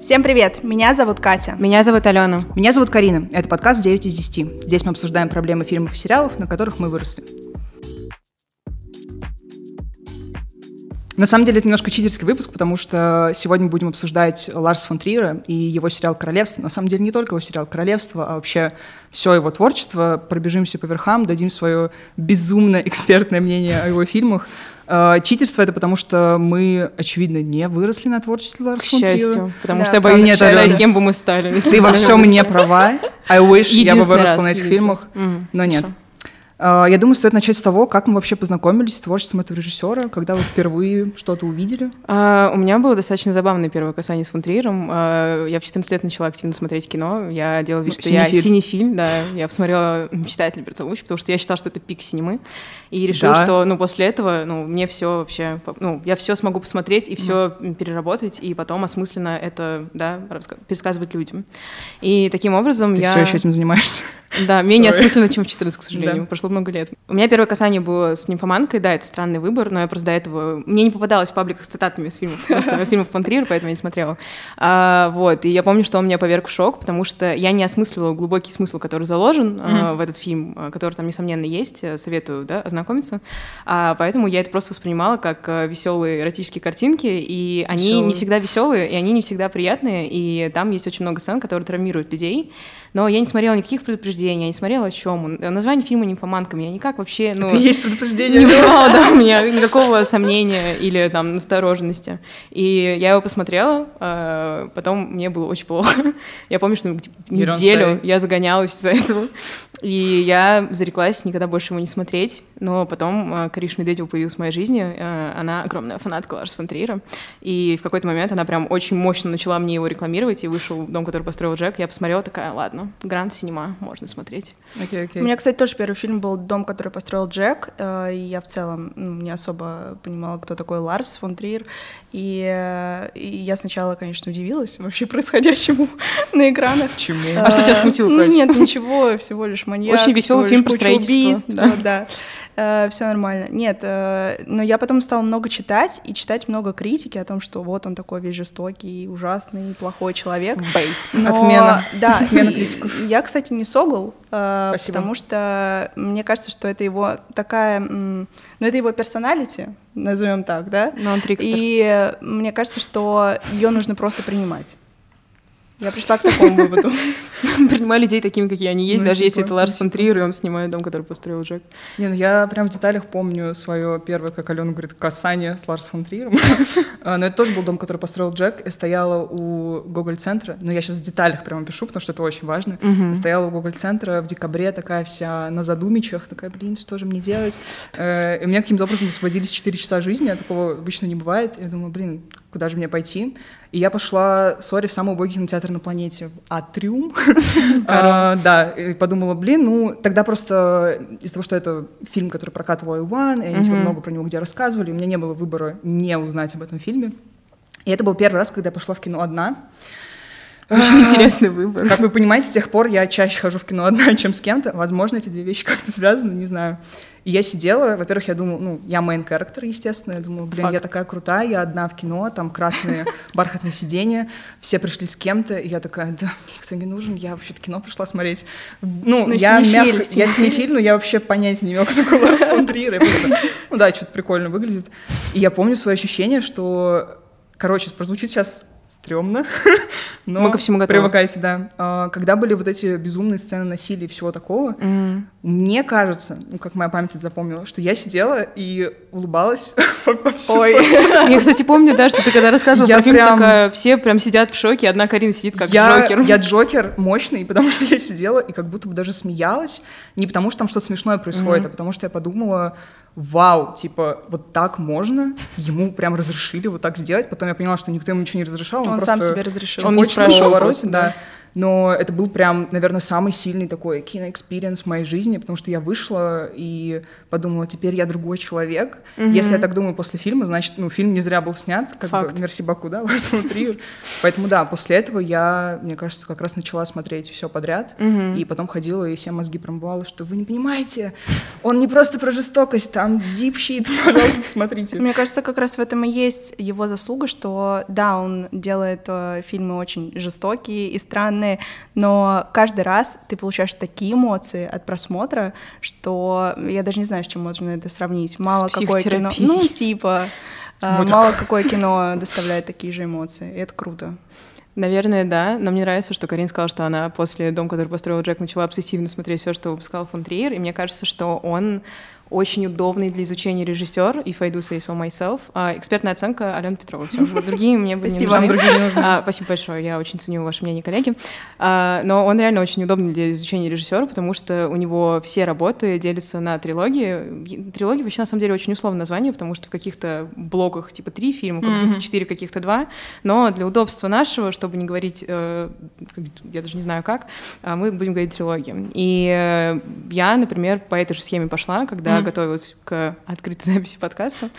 Всем привет, меня зовут Катя. Меня зовут Алена. Меня зовут Карина, это подкаст 9 из 10. Здесь мы обсуждаем проблемы фильмов и сериалов, на которых мы выросли. На самом деле это немножко читерский выпуск, потому что сегодня мы будем обсуждать Ларса фон Триера и его сериал «Королевство». На самом деле не только его сериал «Королевство», а вообще все его творчество. Пробежимся по верхам, дадим свое безумно экспертное мнение о его фильмах. Читерство — это потому, что мы, очевидно, не выросли на творчестве Ларса фон Триера. К счастью, потому что я боюсь, с кем бы мы стали. Ты во всем не права. I wish, я бы выросла на этих фильмах, но нет. Я думаю, стоит начать с того, как мы вообще познакомились с творчеством этого режиссера, когда вы впервые что-то увидели. У меня было достаточно забавное первое касание с фон Триером. Я в 14 лет начала активно смотреть кино. Я делала вид, что я синефиль, да. Я посмотрела «Мечтатель» Бертолуччи, потому что я считала, что это пик синемы. И решила, что после этого мне все вообще... я все смогу посмотреть и все переработать, и потом осмысленно это пересказывать людям. И таким образом я... Ты все еще этим занимаешься? Да, менее осмысленно, чем в 14, к сожалению. Прошло много лет. У меня первое касание было с «Нимфоманкой», да, это странный выбор, но я просто до этого... Мне не попадалось в пабликах с цитатами из фильмов, просто фильмов фон Триера, поэтому я не смотрела. И я помню, что он меня поверг в шок, потому что я не осмысливала глубокий смысл, который заложен в этот фильм, который там, несомненно, есть, советую, да, ознакомиться. Поэтому я это просто воспринимала как веселые эротические картинки, и они не всегда веселые, и они не всегда приятные, и там есть очень много сцен, которые травмируют людей, но я не смотрела никаких предупреждений, я не смотрела о чем. Название фильма «Нимфоманка» меня никак вообще... Это есть предупреждение. Не было, да, у меня никакого сомнения или там настороженности. И я его посмотрела, потом мне было очень плохо. Я помню, что неделю я загонялась из-за этого. И я зареклась никогда больше его не смотреть. Но потом Кариша Медведева появилась в моей жизни. Она огромная фанатка Ларса фон Триера. И в какой-то момент она прям очень мощно начала мне его рекламировать. И вышел «Дом, который построил Джек». Я посмотрела, такая, ладно, Гранд Синема, можно смотреть. У меня, кстати, тоже первый фильм был «Дом, который построил Джек». И я в целом не особо понимала, кто такой Ларс фон Триер. И я сначала, конечно, удивилась вообще происходящему на экранах. Чему? А что тебя смутило, Катя? Нет, ничего, всего лишь маньяк, очень веселый фильм про строительство. Убийств, все нормально. Нет, но я потом стала много читать, и читать много критики о том, что вот он такой весь жестокий, ужасный, плохой человек. Бейс. Отмена. Да, отмена критиков. Я, кстати, не согл, потому что мне кажется, что это его такая... это его персоналити, назовем так, да? Но он трикстер. И мне кажется, что ее нужно просто принимать. Я пришла к такому выводу. Принимай людей такими, какие они есть, даже если это Ларс фон Триер, и он снимает «Дом, который построил Джек». Не, я прям в деталях помню свое первое, как Алена говорит, касание с Ларс фон Триером. Но это тоже был «Дом, который построил Джек», и стояла у Гоголь-центра, я сейчас в деталях прямо пишу, потому что это очень важно, стояла у Гоголь-центра в декабре, такая вся на задумичах, такая, что же мне делать? И у меня каким-то образом освободились 4 часа жизни, а такого обычно не бывает. Я думаю, куда же мне пойти? И я пошла, в самый убогий кинотеатр на планете, Атриум. Да, и подумала, тогда просто из-за того, что это фильм, который прокатывал Иван, и они много про него где рассказывали, у меня не было выбора не узнать об этом фильме. И это был первый раз, когда я пошла в кино одна. Очень интересный выбор. Как вы понимаете, с тех пор я чаще хожу в кино одна, чем с кем-то. Возможно, эти две вещи как-то связаны, не знаю. И я сидела, во-первых, я думала, я мейн-кэрактер, естественно. Я думала, я такая крутая, я одна в кино, там красные бархатные сиденья, все пришли с кем-то, и я такая, да, никто не нужен, я вообще-то кино пришла смотреть. Я синефиль, но я вообще понятия не имела, кто такой Ларс фон Триер. Что-то прикольно выглядит. И я помню свое ощущение, что, прозвучит сейчас... стрёмно, но привыкайте, да. Когда были вот эти безумные сцены насилия и всего такого, мне кажется, как моя память это запомнила, что я сидела и улыбалась. Я, кстати, помню, да, что ты когда рассказывала про фильм, такая, все прям сидят в шоке, одна Карина сидит как Джокер. Я Джокер мощный, потому что я сидела и как будто бы даже смеялась, не потому что там что-то смешное происходит, а потому что я подумала... вау, вот так можно? Ему прям разрешили вот так сделать. Потом я поняла, что никто ему ничего не разрешал. Он сам себе разрешил. Он не спрашивал, да. но это был прям, наверное, самый сильный такой киноэкспириенс в моей жизни, потому что я вышла и подумала, теперь я другой человек. Mm-hmm. Если я так думаю после фильма, значит, ну, фильм не зря был снят, как бы, мерси Баку, да, Ларс фон Триер. Поэтому, да, после этого я, мне кажется, как раз начала смотреть все подряд, mm-hmm. и потом ходила и все мозги промывала, что вы не понимаете, он не просто про жестокость, там дипщит, пожалуйста, посмотрите. Мне кажется, как раз в этом и есть его заслуга, что, да, он делает фильмы очень жестокие и странные, но каждый раз ты получаешь такие эмоции от просмотра, что я даже не знаю, с чем можно это сравнить. Мало какое кино, ну, типа, мало какое кино доставляет такие же эмоции, и это круто. Наверное, да, но мне нравится, что Карин сказала, что она после «Дом, который построил Джек» начала обсессивно смотреть все, что выпускал фон Триер, и мне кажется, что он очень удобный для изучения режиссер, if I do say so myself. Экспертная оценка Алена Петрова. Вот другие мне бы не нужны. Другие нужны. Спасибо большое, я очень ценю ваше мнение, коллеги. Но он реально очень удобный для изучения режиссера, потому что у него все работы делятся на трилогии. Трилогии вообще, на самом деле, очень условное название, потому что в каких-то блоках типа 3 фильма, каких-то 4, каких-то 2. Но для удобства нашего, чтобы не говорить, я даже не знаю как, мы будем говорить трилогии. И я, например, по этой же схеме пошла, когда готовилась к открытой записи подкаста.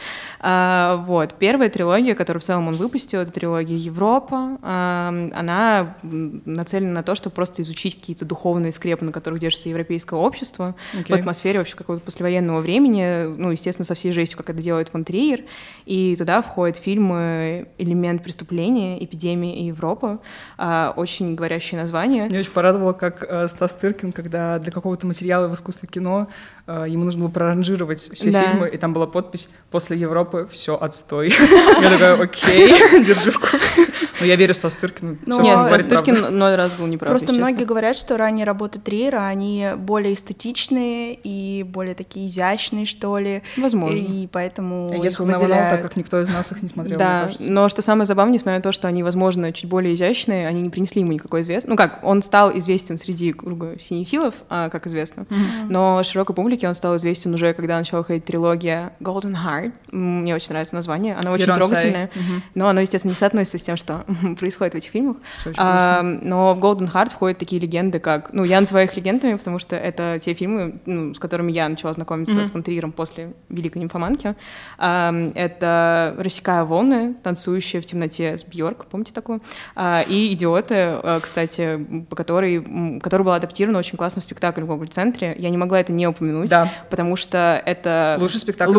Вот. Первая трилогия, которую в целом он выпустил, это трилогия «Европа». Она нацелена на то, чтобы просто изучить какие-то духовные скрепы, на которых держится европейское общество, okay. в атмосфере вообще какого-то послевоенного времени, ну, естественно, со всей жестью, как это делает фон Триер. И туда входят фильмы «Элемент преступления», «Эпидемия» и «Европа». Очень говорящие названия. Меня очень порадовало, как Стас Тыркин, когда для какого-то материала в искусстве кино ему нужно было проранжировать все фильмы, и там была подпись «После Европы все отстой». Я такая, окей, держи в курсе. Но я верю Стасу Тыркину. Нет, Стас Тыркин 0 раз был неправ. Просто многие говорят, что ранние работы Триера, они более эстетичные и более такие изящные, что ли. Возможно. И поэтому их выделяют. Так как никто из нас их не смотрел, мне кажется. Но что самое забавное, несмотря на то, что они, возможно, чуть более изящные, они не принесли ему никакой известности. Ну как, он стал известен среди круга синефилов, как известно, но широкой публике он стал известен уже, когда начала ходить трилогия Golden Heart. Мне очень нравится название. Оно очень трогательное, но оно, естественно, не соотносится с тем, что происходит в этих фильмах. Но в Golden Heart входят такие легенды, как... Ну, я называю их легендами, потому что это те фильмы, ну, с которыми я начала знакомиться с фон Триером после «Великой нимфоманки». Это «Рассекая волны», «Танцующая в темноте» с Бьорк, помните такую? И «Идиоты», кстати, который был адаптирован очень классно в спектакль в Гоголь-центре. Я не могла это не упомянуть, потому что это лучший спектакль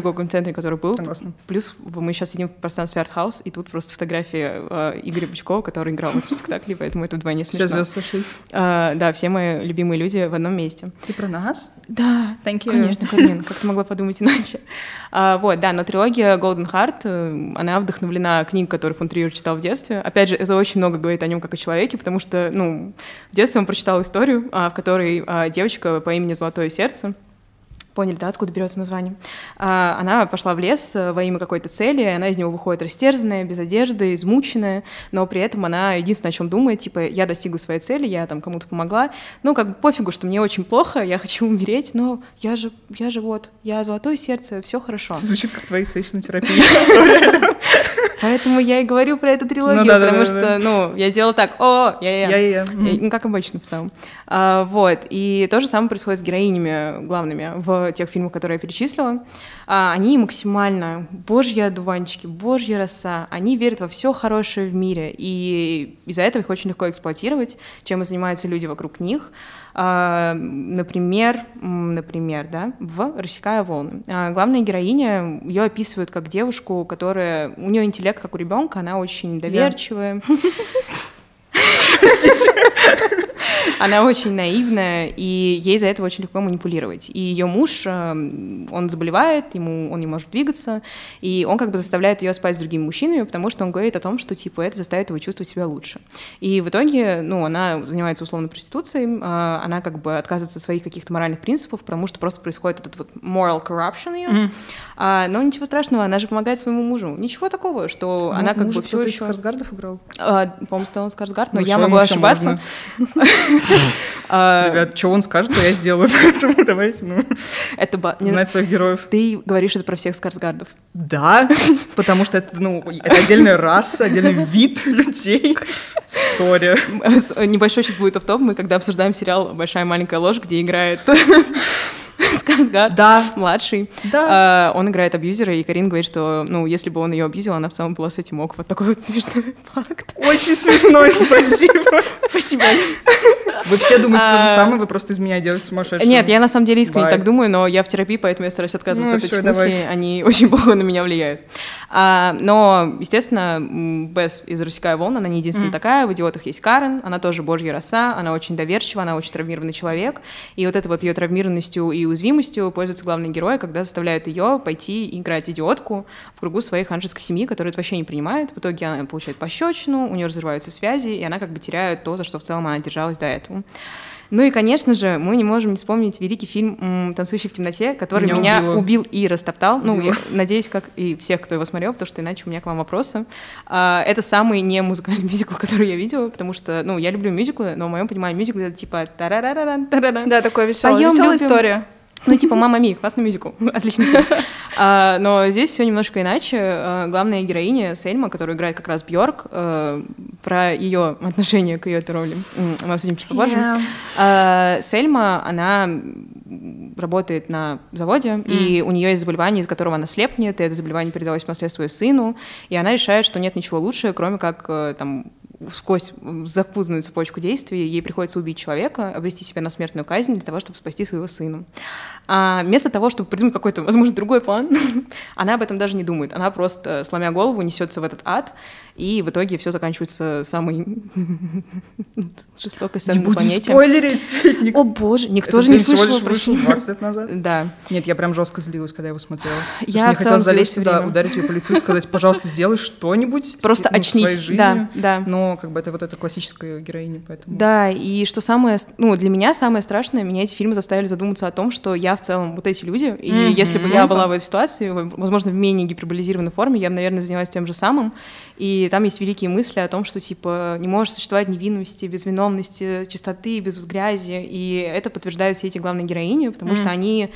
в Гоголь-центре, который был. Согласна. Плюс мы сейчас сидим в пространстве Артхаус, и тут просто фотографии Игоря Бычкова, который играл в этом спектакле, поэтому это вдвойне смешно. Все звезды сошлись. Да, все мои любимые люди в одном месте. Ты про нас? Да, конечно, Карин, как ты могла подумать иначе? Вот, да, но трилогия Golden Heart, она вдохновлена книгой, которую фон Триер читал в детстве. Опять же, это очень много говорит о нем как о человеке, потому что, ну, в детстве он прочитал историю, в которой девочка по имени Золотое сердце, поняли, да, откуда берется название. Она пошла в лес во имя какой-то цели, и она из него выходит растерзанная, без одежды, измученная, но при этом она единственное, о чем думает, типа, я достигла своей цели, я там кому-то помогла, ну, как бы пофигу, что мне очень плохо, я хочу умереть, но я же вот, я золотое сердце, все хорошо. Звучит как твои сессии на терапии. Поэтому я и говорю про эту трилогию, потому что, ну, я делала так, ну, как обычно в целом. Вот, и то же самое происходит с героинями главными в тех фильмах, которые я перечислила. Они максимально божьи одуванчики, божья роса, они верят во все хорошее в мире, и из-за этого их очень легко эксплуатировать, чем и занимаются люди вокруг них. Например, да, в «Рассекая волны». Главная героиня, ее описывают как девушку, которая... У нее интеллект, как у ребенка, она очень доверчивая. Она очень наивная, и ей за это очень легко манипулировать. И ее муж, он заболевает, он не может двигаться, и он как бы заставляет ее спать с другими мужчинами, потому что он говорит о том, что типа это заставит его чувствовать себя лучше. И в итоге, ну, она занимается условно проституцией, она как бы отказывается от своих каких-то моральных принципов, потому что просто происходит этот вот moral corruption ее. Но ничего страшного, она же помогает своему мужу. Ничего такого, что она как бы все еще... Мужа кто-то из Скарсгардов играл? По-моему, Стеллан Скарсгард, но я могу ошибаться. Ребят, что он скажет, то я сделаю, поэтому давайте, знать своих героев. Ты говоришь это про всех Скарсгардов. Да, потому что это, это отдельная раса, отдельный вид людей. Сори. Небольшой сейчас будет офф-топ, мы когда обсуждаем сериал «Большая маленькая ложь», где играет... Скарсгард, да. Младший. Да. Он играет абьюзера, и Карин говорит, что, если бы он ее абьюзил, она в целом была с этим ок. Вот такой вот смешной факт. Очень смешной, спасибо. Спасибо. Вы все думаете то же самое, вы просто из меня делаете сумасшедшую. Нет, я на самом деле искренне так думаю, но я в терапии, поэтому я стараюсь отказываться от этих мыслей. Они очень плохо на меня влияют. Но, естественно, Бесс из «Рассекая волны», она не единственная такая. В «Идиотах» есть Карен, она тоже божья роса, она очень доверчива, она очень травмированный человек. И вот эта вот ее травмированностью и уязвимостью пользуются главные герои, когда заставляют ее пойти играть идиотку в кругу своей ханжеской семьи, которую это вообще не принимает. В итоге она получает пощечину, у нее разрываются связи, и она как бы теряет то, за что в целом она держалась до этого. Ну и, конечно же, мы не можем не вспомнить великий фильм «Танцующий в темноте», который меня убил и растоптал. Я надеюсь, как и всех, кто его смотрел, потому что иначе у меня к вам вопросы. Это самый не музыкальный мюзикл, который я видела, потому что, я люблю мюзиклы, но в моем понимании мюзиклы — это типа тарарараран, тараран. Да, такая веселая история. «Мамма Мия», классный мюзикл, отлично. Но здесь все немножко иначе. Главная героиня Сельма, которую играет как раз Бьорк, про ее отношение к ее этой роли мы обсудим чуть попозже. Сельма, она работает на заводе, и у нее есть заболевание, из которого она слепнет, и это заболевание передалось по наследству ее сыну, и она решает, что нет ничего лучше, кроме как сквозь запутанную цепочку действий ей приходится убить человека, обрести себя на смертную казнь для того, чтобы спасти своего сына. А вместо того, чтобы придумать какой-то, возможно, другой план, она об этом даже не думает. Она просто, сломя голову, несется в этот ад, и в итоге все заканчивается самой жестокой сценой на планете. Не буду спойлерить! О боже, никто же не слышал про фильм. 20 лет назад? Да. Нет, я прям жестко злилась, когда я его смотрела. Я не хотела залезть сюда, ударить ее по лицу и сказать, пожалуйста, сделай что-нибудь в своей жизни. Да. Но это вот эта классическая героиня, поэтому... Да, и что самое... для меня самое страшное, меня эти фильмы заставили задуматься о том, что я в целом вот эти люди, и если бы я была в этой ситуации, возможно, в менее гиперболизированной форме, я бы, наверное, занялась тем же самым, и там есть великие мысли о том, что, не может существовать невинности, безвиновности, чистоты, без грязи, и это подтверждают все эти главные героини, потому что они...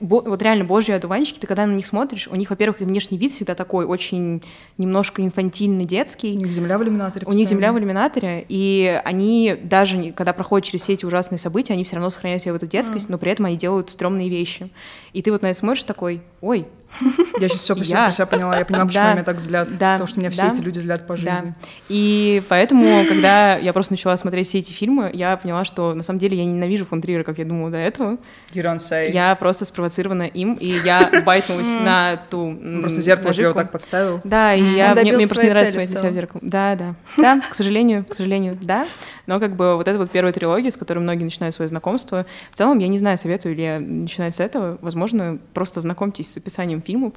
Вот реально божьи одуванчики, ты когда на них смотришь, у них, во-первых, внешний вид всегда такой очень немножко инфантильный, детский. У них земля в иллюминаторе. У них земля в иллюминаторе, и они даже, когда проходят через все эти ужасные события, они все равно сохраняют себе эту детскость, но при этом они делают стрёмные вещи. И ты вот на это смотришь такой, ой... Я сейчас все про себя поняла, я поняла, почему меня так злят, потому что меня все эти люди злят по жизни. И поэтому, когда я просто начала смотреть все эти фильмы, я поняла, что на самом деле я ненавижу фон Триера, как я думала до этого. Я просто спровоцирована им, и я байтнулась на ту... Просто зеркало его так подставил. Да, и мне просто не нравится смотреть на себя в зеркало. Да, к сожалению, да. Но вот эта вот первая трилогия, с которой многие начинают свое знакомство, в целом, я не знаю, советую ли я начинать с этого, возможно, просто знакомьтесь с описанием фильмов,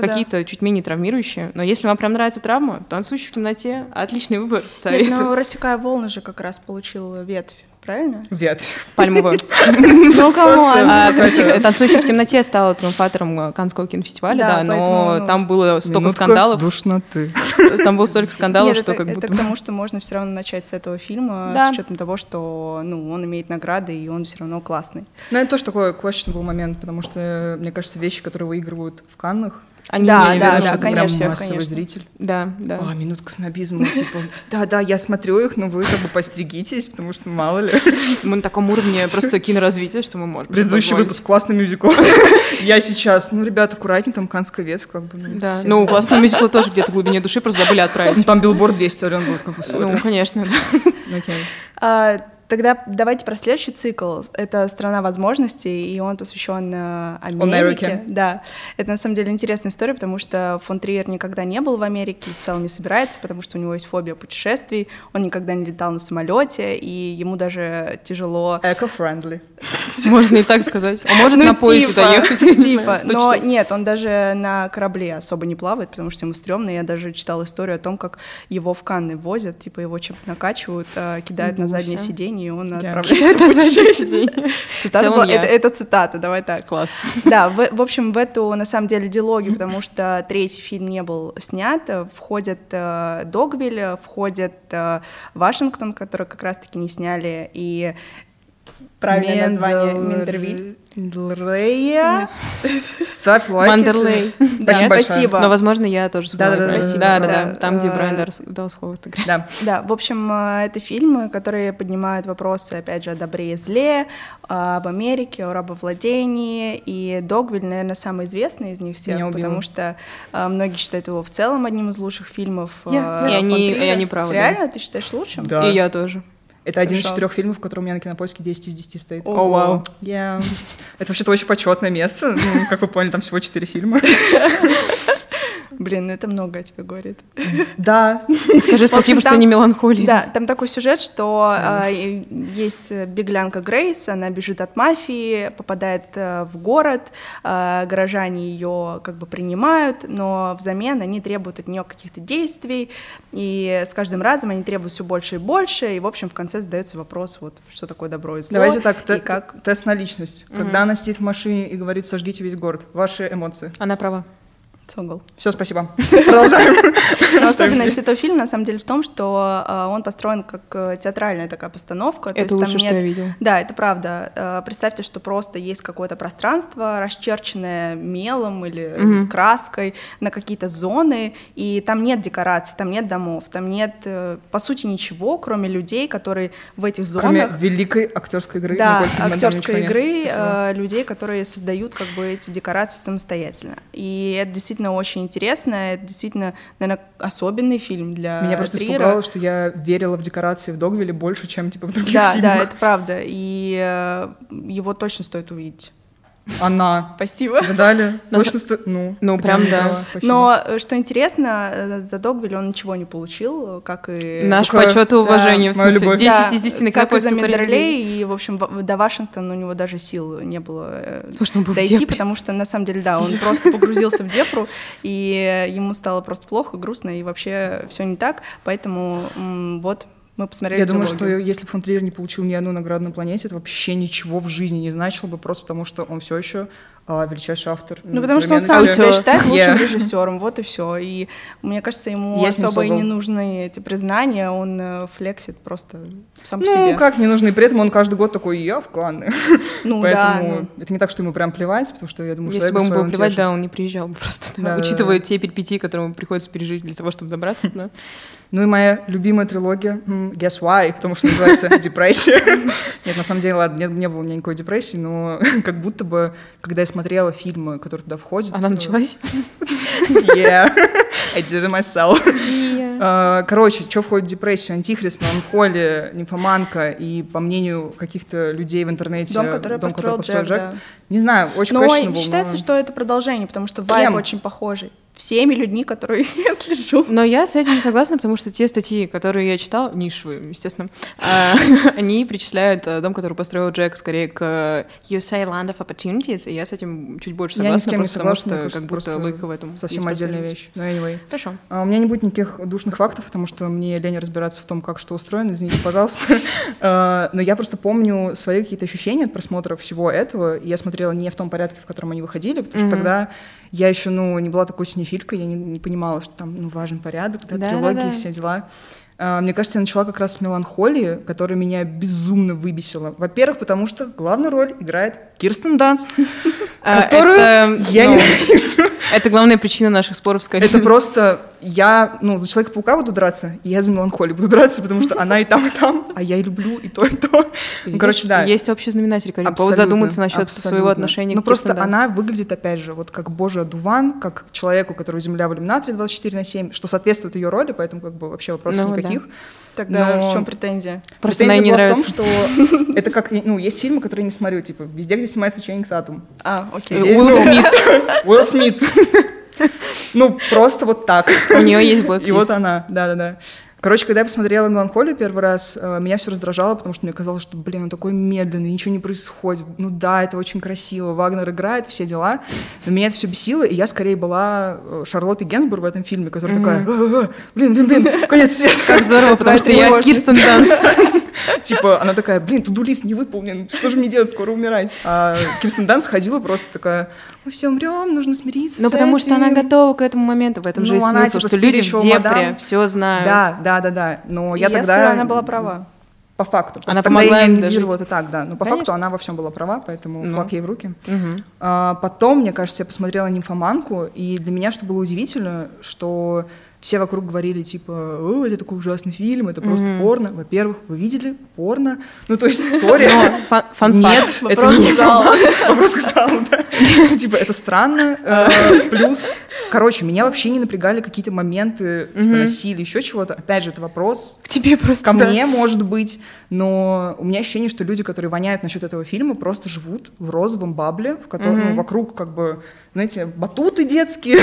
какие-то чуть менее травмирующие. Но если вам прям нравится травма, «Танцующий в темноте» — отличный выбор, советую. Нет, «Рассекая волны» же как раз получил ветвь, правильно? Ветвь. Пальмовую. «Танцующий в темноте» стала триумфатором Каннского кинофестиваля, но там было столько скандалов. Душноты. Там было столько скандалов, что как будто... Это к тому, что можно все равно начать с этого фильма, с учетом того, что он имеет награды, и он все равно классный. Это тоже такой questionable момент, потому что, мне кажется, вещи, которые выигрывают в Каннах, я уверена, что это прям массовый зритель. Да. А, минутка снобизма, я смотрю их, но вы постригитесь, потому что мало ли. Мы на таком уровне просто киноразвития, что мы можем. Предыдущий выпуск «Классный мюзикл». Я сейчас, ребят, аккуратнее, там «Каннская ветвь». Да, «Классный мюзикл» тоже где-то в глубине души просто забыли отправить. Там билборд 200, он был как условие. Конечно, да. Окей. Тогда давайте про следующий цикл. Это «Страна возможностей», и он посвящен Америке. Да. Это на самом деле интересная история, потому что фон Триер никогда не был в Америке, в целом не собирается, потому что у него есть фобия путешествий, он никогда не летал на самолете, и ему даже тяжело... Эко-френдли. Можно и так сказать. А может на поезде доехать? Но нет, он даже на корабле особо не плавает, потому что ему стрёмно. Я даже читала историю о том, как его в Канны возят, его чем-то накачивают, кидают на заднее сиденье. сиденье, он отправляется в путешествие. Это цитата, давай так. Класс. Да, в общем, в эту, на самом деле, дилогию, потому что третий фильм не был снят, входят Догвиль, входят Вашингтон, который как раз-таки не сняли, и правильное название Миндервиль. Мандерлея. Ставь лайки. Мандерлей. Да, спасибо. Но, возможно, я тоже смогу. Да. Там, где Брайан Далсхоу. Да, в общем, это фильмы, которые поднимают вопросы, опять же, о добре и зле, об Америке, о рабовладении. И Догвиль, наверное, самый известный из них всех, потому что многие считают его в целом одним из лучших фильмов. Я не права. Реально? Ты считаешь лучшим? Да. И я тоже. Это один из 4 фильмов, который у меня на Кинопоиске 10 из 10 стоит. О, вау. Это вообще-то очень почетное место. Ну, как вы поняли, там всего 4 фильма. Блин, ну это много о тебе говорит. Да. Скажи спасибо, что не Меланхолия. Да, там такой сюжет, что есть беглянка Грейс, она бежит от мафии, попадает в город, горожане ее как бы принимают, но взамен они требуют от нее каких-то действий, и с каждым разом они требуют все больше и больше, и, в общем, в конце задается вопрос, вот, что такое добро и зло. Давайте так, тест на личность. Когда она сидит в машине и говорит, сожгите весь город, ваши эмоции. Она права. Все, спасибо. Продолжаем. Особенность этого фильма, на самом деле, в том, что он построен как театральная такая постановка. Это лучше, что я видела. Да, это правда. Представьте, что просто есть какое-то пространство, расчерченное мелом или краской на какие-то зоны, и там нет декораций, там нет домов, там нет, по сути, ничего, кроме людей, которые в этих зонах... Кроме великой актерской игры. Да, актерской игры людей, которые создают как бы эти декорации самостоятельно. И это действительно очень интересно, это действительно, наверное, особенный фильм для Триера. Меня просто испугало, что я верила в декорации в Догвилле больше, чем типа в других фильмах. Да, это правда, и его точно стоит увидеть. Она. Спасибо. Вы дали. Точно стоит, ну прям да. Спасибо. Но, что интересно, за Догвилле он ничего не получил, как и... Наш почет и уважение, в смысле, 10 из 10 на какой-то как и за Мендерлей, и, в общем, до Вашингтона у него даже сил не было дойти, потому что, на самом деле, да, он просто погрузился в депру, и ему стало просто плохо, грустно, и вообще все не так, поэтому вот... Мы посмотрели. Я думаю, что если бы фон Триер не получил ни одну награду на планете, это вообще ничего в жизни не значило бы, просто потому что он все еще величайший автор. Ну, потому что он сам себя считает лучшим режиссером, вот и все. И мне кажется, ему особо и не нужны эти признания, он флексит просто сам по себе. Ну, как не нужны, при этом он каждый год такой, я в Канны. Ну, да. Поэтому это не так, что ему прям плевать, потому что я думаю, что... Если бы ему было плевать, да, он не приезжал бы просто. Учитывая те перипетии, которые ему приходится пережить для того, чтобы добраться, да. Ну и моя любимая трилогия Guess Why, потому что называется «Депрессия». Нет, на самом деле, ладно, не было у меня никакой депрессии, но как будто бы, когда я смотрела фильмы, которые туда входят... Она началась? Yeah, I did it myself. Короче, что входит в депрессию? Антихрист, Меланхолия, Нимфоманка и, по мнению каких-то людей в интернете... Дом, который построил Джек, да. Не знаю, очень качественно был. Но считается, что это продолжение, потому что вайб очень похожий. Всеми людьми, которые я слежу. Но я с этим не согласна, потому что те статьи, которые я читала, нишевые, естественно, они причисляют «Дом, который построил Джек» скорее к «You say land of opportunities», и я с этим чуть больше согласна, потому что как будто логика в этом совсем отдельная вещь. Но anyway. Хорошо. У меня не будет никаких душных фактов, потому что мне лень разбираться в том, как что устроено, извините, пожалуйста. Но я просто помню свои какие-то ощущения от просмотра всего этого, и я смотрела не в том порядке, в котором они выходили, потому что тогда я еще, не была такой синефилькой, я не понимала, что там, важен порядок, трилогии, все дела. Мне кажется, я начала как раз с «Меланхолии», которая меня безумно выбесила. Во-первых, потому что главную роль играет Кирстен Данст, которую я ненавижу. Это главная причина наших споров, скорее. Это просто... Я, за Человека-паука буду драться, и я за Меланхолию буду драться, потому что она и там, а я и люблю и то, и то. Короче, да. Есть общий знаменатель, короче, повод задуматься насчет своего отношения к Кирстен Данст. Просто она выглядит, опять же, вот как божий одуван, как человеку, которого земля в иллюминаторе 24/7, что соответствует ее роли, поэтому как бы вообще вопросов никаких. Тогда в чем претензия? Просто она не нравится. Претензия была в том, что это как, есть фильмы, которые я не смотрю, типа, везде, где снимается Ченнинг Татум. А, окей. Уилл Смит. Просто вот так. У нее есть блэк-лист. И вот она, да-да-да. Короче, когда я посмотрела «Меланхолию» первый раз, меня все раздражало, потому что мне казалось, что, блин, он такой медленный, ничего не происходит. Да, это очень красиво, Вагнер играет, все дела. Но меня это все бесило, и я скорее была Шарлоттой Гензбург в этом фильме, которая такая, блин, конец света. Как здорово, потому что я Кирстен Данст. Типа, она такая, блин, туду-лист не выполнен, что же мне делать, скоро умирать. А Кирстен Данст ходила просто такая, мы все умрем, нужно смириться. Ну, потому что она готова к этому моменту, в этом же и смысл, что люди в депре все знают. Да, но я тогда... она была права. По факту. Она помогла им дожить. Вот и так, да. Но по факту она во всем была права, поэтому флаг ей в руки. Угу. А потом, мне кажется, я посмотрела «Нимфоманку», и для меня что было удивительно, что все вокруг говорили, типа, о, это такой ужасный фильм, это просто порно. Во-первых, вы видели порно? Ну, то есть, сори. Нет, это не порно. Вопрос к залу, да. Типа, это странно. Плюс, короче, меня вообще не напрягали какие-то моменты, типа, насилия, еще чего-то. Опять же, это вопрос. К тебе просто, ко мне, может быть. Но у меня ощущение, что люди, которые воняют насчет этого фильма, просто живут в розовом бабле, в котором вокруг, как бы, знаете, батуты детские,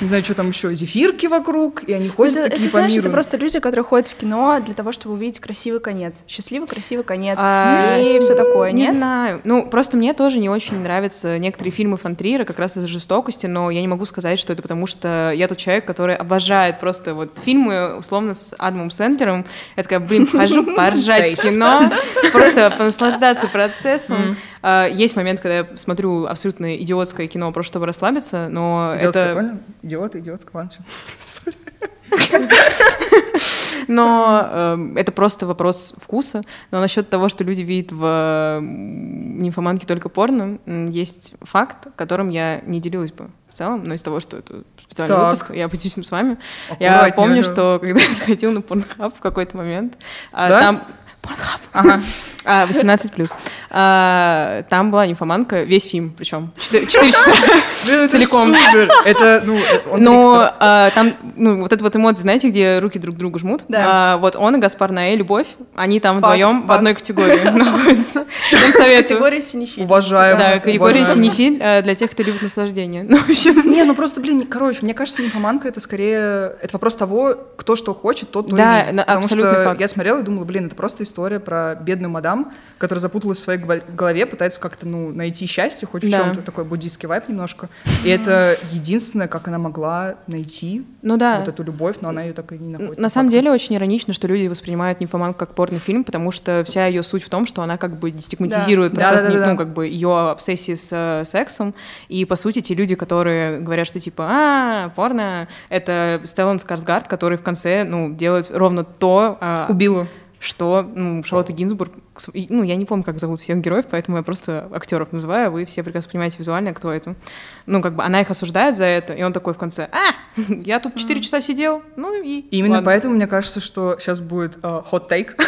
не знаю, что там еще, зефирки вокруг. И они ходят это, такие по миру. Это просто люди, которые ходят в кино для того, чтобы увидеть красивый конец. Счастливый красивый конец. И все такое, нет? Не знаю. Ну, просто мне тоже не очень нравятся некоторые фильмы фон Триера как раз из-за жестокости, но я не могу сказать, что это потому, что я тот человек, который обожает просто вот фильмы, условно, с Адамом Сэндлером. Я такая, блин, хожу поржать в кино, просто понаслаждаться процессом. Есть момент, когда я смотрю абсолютно идиотское кино, просто чтобы расслабиться, но идиотское, понял? Идиоты, идиотское, ладно. Но это просто вопрос вкуса. Но насчет того, что люди видят в «Нимфоманке» только порно, есть факт, которым я не делилась бы в целом, но из того, что это специальный выпуск, я поделюсь с вами. Я помню, что когда я заходила на Pornhub в какой-то момент, там... Ага. 18+. Там была «Нимфоманка», весь фильм, причем 4 часа целиком. Это, ну, но там, ну, вот это вот эмоции, знаете, где руки друг к другу жмут? Да. Вот он и Гаспар Ноэ, «Любовь», они там вдвоем в одной категории находятся. Категория синефиль. Уважаю. Да, категория синефиль для тех, кто любит наслаждение. Ну, в общем... Не, ну просто, блин, короче, мне кажется, «Нимфоманка» — это скорее... Это вопрос того, кто что хочет, тот то и видит. Да, абсолютный факт. Потому что я смотрела и думала, блин, это просто история про бедную мадам, которая запуталась в своей голове, пытается как-то, ну, найти счастье, хоть в чем-то, такой буддийский вайб немножко. И это единственное, как она могла найти вот эту любовь, но она ее так и не находит. На самом деле очень иронично, что люди воспринимают «Нимфоманку» как порнофильм, потому что вся ее суть в том, что она как бы дестигматизирует процесс, ну, как бы ее обсессии с сексом, и, по сути, те люди, которые говорят, что типа, порно, это Стеллан Скарсгард, который в конце, ну, делает ровно то... Убило. Что, ну, Шарлотта Гензбург, ну, я не помню, как зовут всех героев, поэтому я просто актеров называю, вы все прекрасно понимаете визуально, кто это. Ну, как бы она их осуждает за это, и он такой в конце, я тут 4 часа сидел, ну и именно ладно. Поэтому мне кажется, что сейчас будет хот-тейк.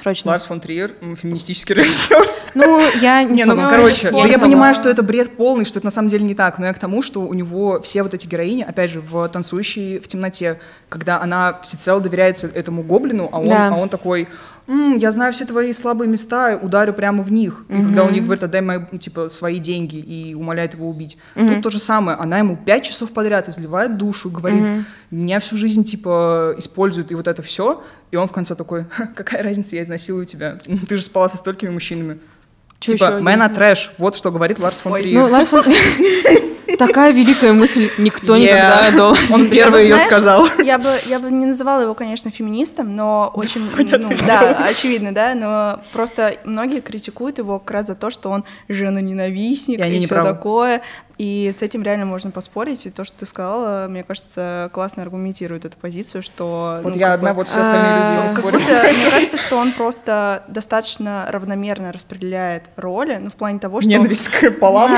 Срочно. Ларс фон Триер, феминистический режиссер. Ну, я не знаю. Я понимаю, что это бред полный, что это на самом деле не так, но я к тому, что у него все вот эти героини, опять же, в «Танцующей в темноте», когда она всецело доверяется этому гоблину, а он такой... я знаю все твои слабые места, ударю прямо в них. И когда он ей говорит, отдай мои, типа, свои деньги, и умоляет его убить. Тут то же самое. Она ему 5 часов подряд изливает душу, говорит, меня всю жизнь, типа, используют, и вот это все. И он в конце такой, какая разница, я изнасилую тебя. Ты же спала со столькими мужчинами. Че типа, мэна трэш, вот что говорит Ларс фон Триер. Ну, Ларс фон Триер, такая великая мысль, никто никогда до... Он первый ее сказал. Я бы не называла его, конечно, феминистом, но очень, ну, да, очевидно, да, но просто многие критикуют его как раз за то, что он женоненавистник и все такое. И с этим реально можно поспорить. И то, что ты сказала, мне кажется, классно аргументирует эту позицию, что... Вот, ну, я одна, вот все остальные люди спорят. Мне кажется, что он просто достаточно равномерно распределяет роли, ну, в плане того, что... Ненависть к полам?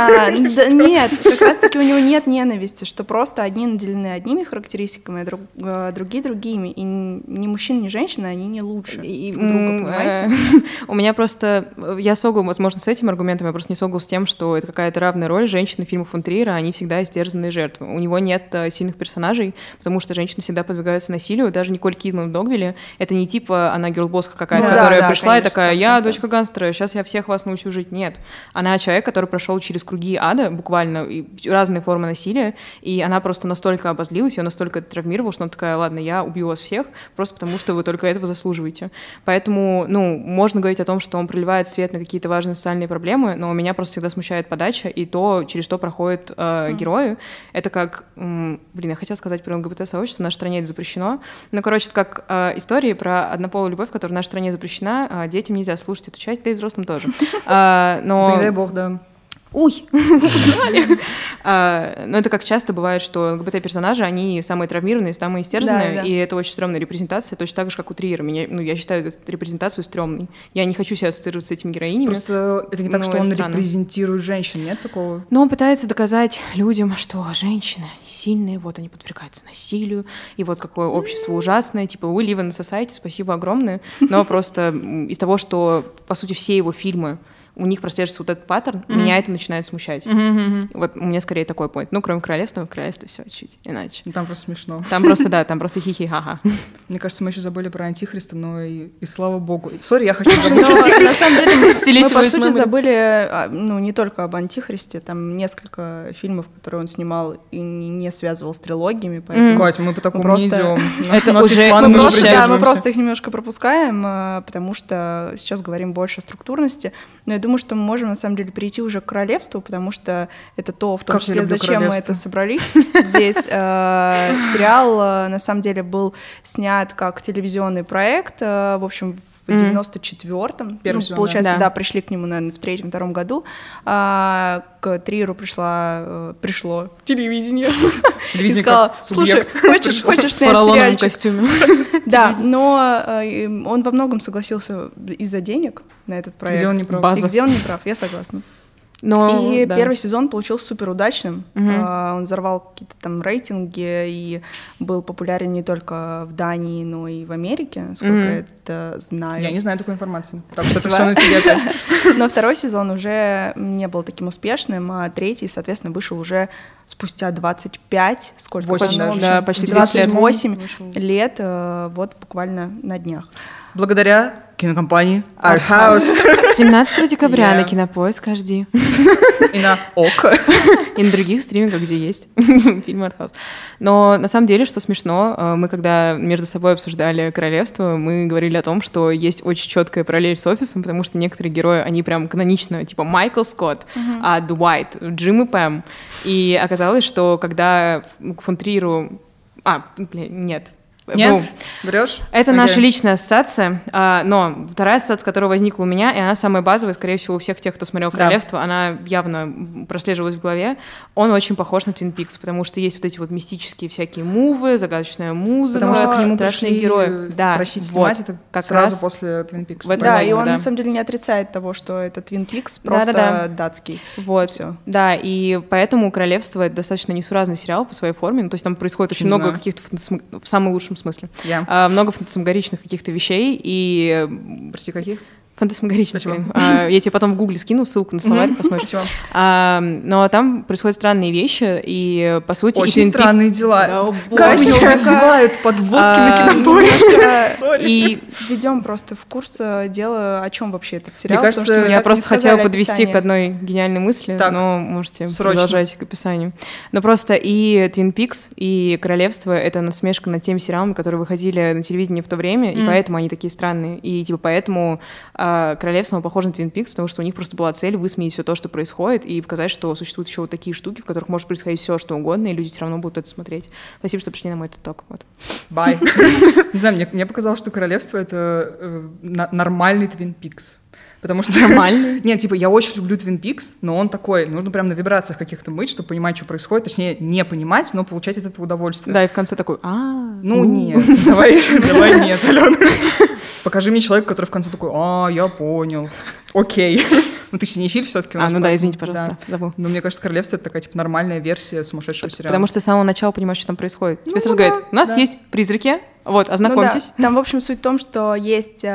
Нет, как раз-таки у него нет ненависти, что просто одни наделены одними характеристиками, а другие другими. И ни мужчин, ни женщины, они не лучше друг друга, понимаете? У меня просто... Я согла, возможно, с этим аргументом, я просто не согла с тем, что это какая-то равная роль женщины в фильмах фон Триера, они всегда истерзанные жертвы. У него нет сильных персонажей, потому что женщины всегда подвергаются насилию. Даже Николь Кидман в «Догвиле» — это не типа она герлбоска какая-то, которая пришла, конечно, и такая, я дочка гангстера, сейчас я всех вас научу жить. Нет. Она человек, который прошел через круги ада, буквально, и разные формы насилия, и она просто настолько обозлилась, ее настолько травмировала, что она такая, ладно, я убью вас всех, просто потому что вы только этого заслуживаете. Поэтому, ну, можно говорить о том, что он проливает свет на какие-то важные социальные проблемы, но меня просто всегда смущает подача и то, через что проходит проходят герои. Это как... Блин, я хотела сказать про ЛГБТ-сообщество, в нашей стране это запрещено. Но, короче, это как истории про однополую любовь, которая в нашей стране запрещена. Детям нельзя слушать эту часть, да и взрослым тоже. Не дай бог, да. Уй! Но это как часто бывает, что ЛГБТ-персонажи, они самые травмированные, самые истерзанные, да. И это очень стрёмная репрезентация, точно так же, как у Триера. Я считаю эту репрезентацию стрёмной. Я не хочу себя ассоциировать с этими героинями. Просто это не так, что он репрезентирует женщин, нет такого? Но он пытается доказать людям, что женщины сильные, вот они подвергаются насилию, и вот какое общество ужасное, типа we live in society, спасибо огромное. Но просто из того, что, по сути, все его фильмы, у них прослеживается вот этот паттерн, меня это начинает смущать. Вот у меня скорее такой поинт. Ну, кроме королевства, в королевстве все чуть иначе. Там просто смешно. Там просто, да, там просто хихи, ха-ха. Мне кажется, мы еще забыли про Антихриста, но и слава богу. Сори, я хочу забыть Антихриста. На самом деле, мы, по сути, забыли, ну, не только об Антихристе, там несколько фильмов, которые он снимал и не связывал с трилогиями, поэтому... Кать, мы по такому не идем. Это уже... Да, мы просто их немножко пропускаем, потому что сейчас говорим больше о структурности, но я думаю, что мы можем, на самом деле, перейти уже к королевству, потому что это то, в том числе, зачем мы это собрались здесь. Сериал, на самом деле, был снят как телевизионный проект, в общем, в 94-м, получается, да, пришли к нему, наверное, в 3-2 году, к Триеру пришло телевидение и сказала: слушай, хочешь снять сериальчик? Да, но он во многом согласился из-за денег на этот проект. Где он не прав. Где он не прав, я согласна. Но, и да. Первый сезон получился суперудачным. Он взорвал какие-то там рейтинги и был популярен не только в Дании, но и в Америке, сколько я это знаю. Я не знаю такой информации. Но второй сезон уже не был таким успешным, а третий, соответственно, вышел уже спустя 25, сколько? 28 лет, вот буквально на днях. Благодаря кинокомпании «Артхаус». 17 декабря на Кинопоиск HD. И на Окко. И на других стримингах, где есть фильм «Артхаус». Но на самом деле, что смешно, мы когда между собой обсуждали «Королевство», мы говорили о том, что есть очень четкая параллель с «Офисом», потому что некоторые герои, они прям канонично, типа Майкл Скотт, Дуайт, Джим и Пэм. И оказалось, что когда к фон Триеру... Нет, врешь? Это наша личная ассоциация, но вторая ассоциация, которая возникла у меня, и она самая базовая, скорее всего, у всех тех, кто смотрел «Королевство», она явно прослеживалась в голове, он очень похож на Twin Peaks, потому что есть вот эти вот мистические всякие мувы, загадочная музыка, потому что к нему страшные герои. Да, просить снимать это как сразу раз после Twin Peaks. Вот, да, и он на самом деле не отрицает того, что это Twin Peaks, просто датский. Вот, все. Да, и поэтому «Королевство» — это достаточно несуразный сериал по своей форме, ну, то есть там происходит очень много каких-то, в самом лучшем смысле. Много фантасмагоричных каких-то вещей и... Прости, каких? Фантасмагоричных. Я тебе потом в Google скину ссылку на словарь, посмотришь. Но там происходят странные вещи, и, по сути... Очень странные дела. Как меня убивают подводки на Кинопоиске. И ведем просто в курс дела, о чем вообще этот сериал. Мне кажется, я просто хотела подвести к одной гениальной мысли, но можете продолжать к описанию. Но просто и Twin Peaks, и «Королевство» — это насмешка над теми сериалами, которые выходили на телевидении в то время, и поэтому они такие странные. И типа поэтому... «Королевство» похоже на Twin Peaks, потому что у них просто была цель высмеять все то, что происходит, и показать, что существуют еще вот такие штуки, в которых может происходить все, что угодно, и люди все равно будут это смотреть. Спасибо, что пришли на мой TED-ток. Бай. Не знаю, мне показалось, что «Королевство» — это нормальный Twin Peaks. Потому что... Нормальный? Нет, типа, я очень люблю Twin Peaks, но он такой, нужно прям на вибрациях каких-то быть, чтобы понимать, что происходит, точнее, не понимать, но получать от этого удовольствие. Да, и в конце такой, ну нет, давай нет, Алена. Покажи мне человека, который в конце такой, я понял, окей. Ну, ты синефиль все-таки. Извините, пожалуйста, забыл. Но мне кажется, «Королевство» — это такая, типа, нормальная версия сумасшедшего сериала. Потому что ты с самого начала понимаешь, что там происходит. Тебе сразу говорят, у нас есть призраки, вот, ознакомьтесь. Там, в общем, суть в том, что есть...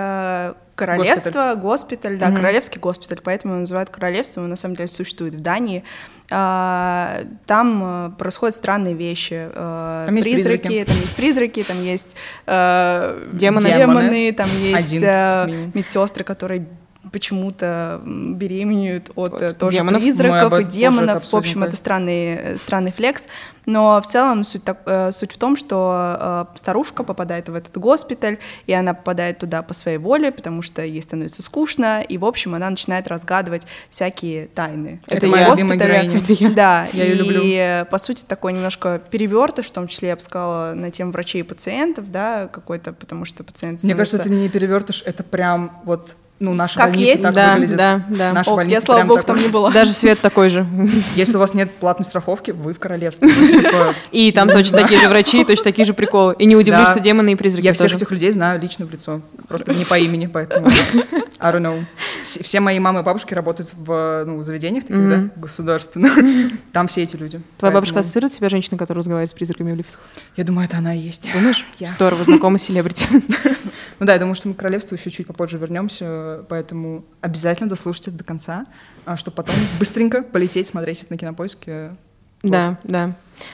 Королевство, госпиталь, да, королевский госпиталь, поэтому его называют королевством, он на самом деле существует в Дании. Там происходят странные вещи. Там призраки, там есть демоны, там есть медсестры, которые почему-то беременеют от вот, тоже демонов, призраков и демонов. В общем, это странный флекс. Но в целом суть в том, что старушка попадает в этот госпиталь, и она попадает туда по своей воле, потому что ей становится скучно, и, в общем, она начинает разгадывать всякие тайны. Это моя любимая героиня. Да, я ее люблю. И, по сути, такой немножко перевертыш, в том числе, я бы сказала, на тему врачей и пациентов, да, какой-то, потому что пациент становится... Мне кажется, это не перевертыш, это прям вот... Ну, наша как больница есть, так да, выглядит. Да. Наша больница я, слава богу, там не была. Даже свет такой же. Если у вас нет платной страховки, вы в королевстве. И там точно такие же врачи, точно такие же приколы. И не удивлюсь, что демоны и призраки. Я всех этих людей знаю лично в лицо. Просто не по имени, поэтому... I don't know. Все мои мамы и бабушки работают в заведениях таких, да, государственных. Там все эти люди. Твоя бабушка ассоциирует себя женщиной, которая разговаривает с призраками в лифтах? Я думаю, это она и есть. Думаешь? Здорово, знакома с селебрити. Ну да, я думаю, что мы к королевству еще чуть попозже вернемся. Поэтому обязательно дослушайте это до конца, чтобы потом быстренько полететь смотреть это на Кинопоиске. Вот. Да.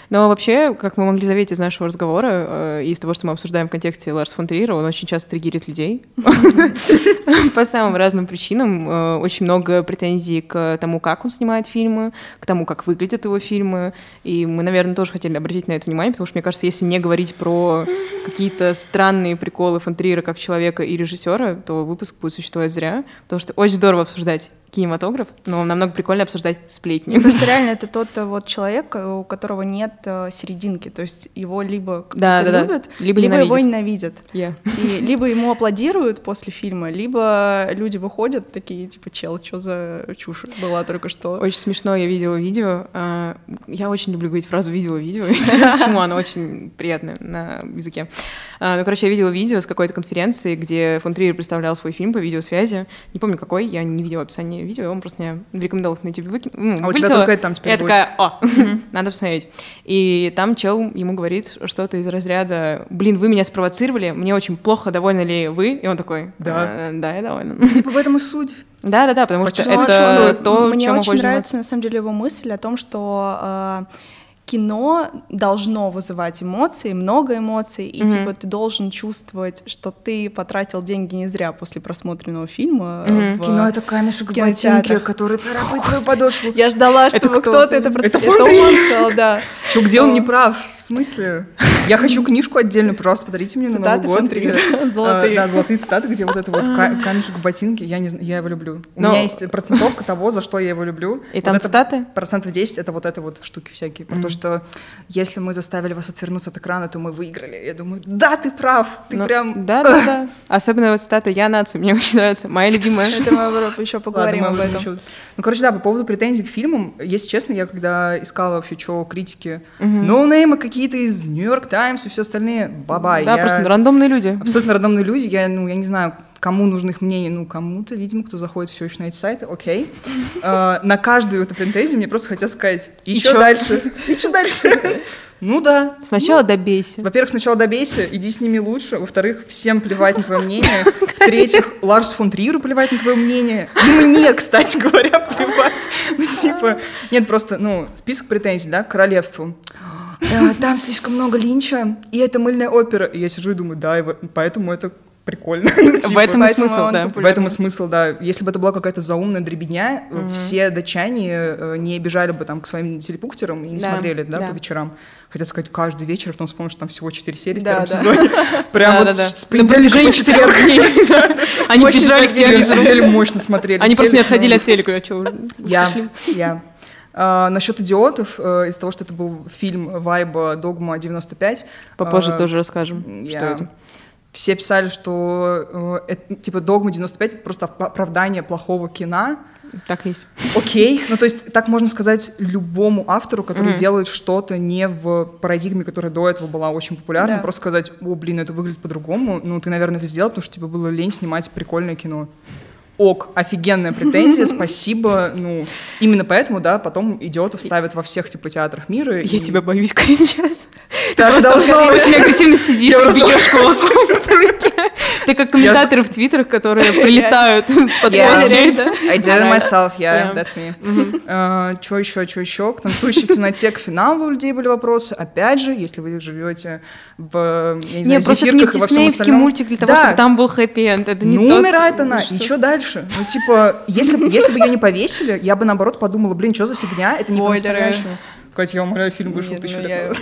Но вообще, как мы могли заметить из нашего разговора и из того, что мы обсуждаем в контексте Ларса фон Триера, он очень часто триггерит людей по самым разным причинам. Очень много претензий к тому, как он снимает фильмы, к тому, как выглядят его фильмы. И мы, наверное, тоже хотели обратить на это внимание, потому что, мне кажется, если не говорить про какие-то странные приколы фон Триера как человека и режиссера, то выпуск будет существовать зря, потому что очень здорово обсуждать кинематограф, но намного прикольно обсуждать сплетни. Потому что реально это тот вот человек, у которого нет серединки, то есть его либо любят, либо его ненавидят. И либо ему аплодируют после фильма, либо люди выходят такие, типа, чел, что за чушь была только что. Очень смешно, я видела видео. Я очень люблю говорить фразу «видела видео», почему она очень приятная на языке. Ну, короче, я видела видео с какой-то конференции, где фон Триер представлял свой фильм по видеосвязи. Не помню какой, я не видела описание видео, он просто мне рекомендовался на YouTube выкинуть. А у тебя только это там теперь будет. Я такая, надо посмотреть. И там чел ему говорит что-то из разряда: блин, вы меня спровоцировали, мне очень плохо, довольны ли вы? И он такой: да, я доволен. Типа в этом и суть. Да, потому что это то, чем мы. Мне очень нравится, на самом деле, его мысль о том, что... кино должно вызывать эмоции, много эмоций, и типа ты должен чувствовать, что ты потратил деньги не зря после просмотренного фильма. Кино — это камешек в ботинке, который царапает твою подошву. Я ждала, чтобы кто-то это просмотрел. Это он сказал, да. Чё, где он не прав? В смысле? Я хочу книжку отдельно, пожалуйста, подарите мне на Новый год. Золотые. Да, золотые цитаты, где вот это вот камешек в ботинке, я не знаю, я его люблю. У меня есть процентовка того, за что я его люблю. И там цитаты? 10% это вот штуки всякие, потому что если мы заставили вас отвернуться от экрана, то мы выиграли. Я думаю, да, ты прав, ты прям... Да. Особенно вот цитата «Я нация», мне очень нравится, моя любимая. Это мы еще поговорим об этом. Ну, короче, да, по поводу претензий к фильмам, если честно, я когда искала вообще, что критики, ноунеймы какие-то из «Нью-Йорк Таймс» и все остальные, бабай. Да, просто рандомные люди. Абсолютно рандомные люди, я не знаю... Кому нужны их мнения? Ну, кому-то, видимо, кто заходит все еще на эти сайты, окей. На каждую эту претензию мне просто хотят сказать: и что дальше? Ну да. Сначала добейся. Во-первых, сначала добейся, иди с ними лучше. Во-вторых, всем плевать на твое мнение. В-третьих, Ларсу фон Триеру плевать на твое мнение. И мне, кстати говоря, плевать. Ну, типа, нет, просто, список претензий, да, к королевству. Там слишком много линча, и это мыльная опера. И я сижу и думаю, да, поэтому это... прикольно. В этом и смысл, да. Если бы это была какая-то заумная дребедня, все датчане не бежали бы там к своим телепуктерам и не смотрели, да, по вечерам. Хотя сказать, каждый вечер, потом вспомнишь, что там всего 4 серии в первом сезоне. Прям вот с понедельника по четверг. Они бежали к телевизору. Мощно смотрели. Они просто не отходили от телека. Я. Насчет «Идиотов», из-за того, что это был фильм вайба «Догма-95». Попозже тоже расскажем, что это. Все писали, что типа «Догма-95» — это просто оправдание плохого кино. Так и есть. Окей. Ну, то есть так можно сказать любому автору, который делает что-то не в парадигме, которая до этого была очень популярна, просто сказать: о, блин, это выглядит по-другому, ты, наверное, это сделал, потому что тебе было лень снимать прикольное кино. Ок, офигенная претензия, спасибо. Именно поэтому, да, потом «Идиотов» ставят во всех, типа, театрах мира. Я тебя боюсь, Карин, сейчас. Ты просто очень агрессивно сидишь и бьёшь кулаком по руке. Ты как комментаторы в твиттерах, которые прилетают под площадь. I did it myself, yeah, that's me. Чего еще? К «Танцующей в темноте», к финалу у людей были вопросы. Опять же, если вы живете в, я не знаю, зефирках и во всем остальном. Просто не диснеевский мультик для того, чтобы там был хэппи-энд. Это не тот. Ну, умирает она, и что дальше? Ну, типа, если бы ее не повесили, я бы, наоборот, подумала, блин, что за фигня, это не по-настоящему. Катя, я умоляю, фильм вышел в 1000 лет.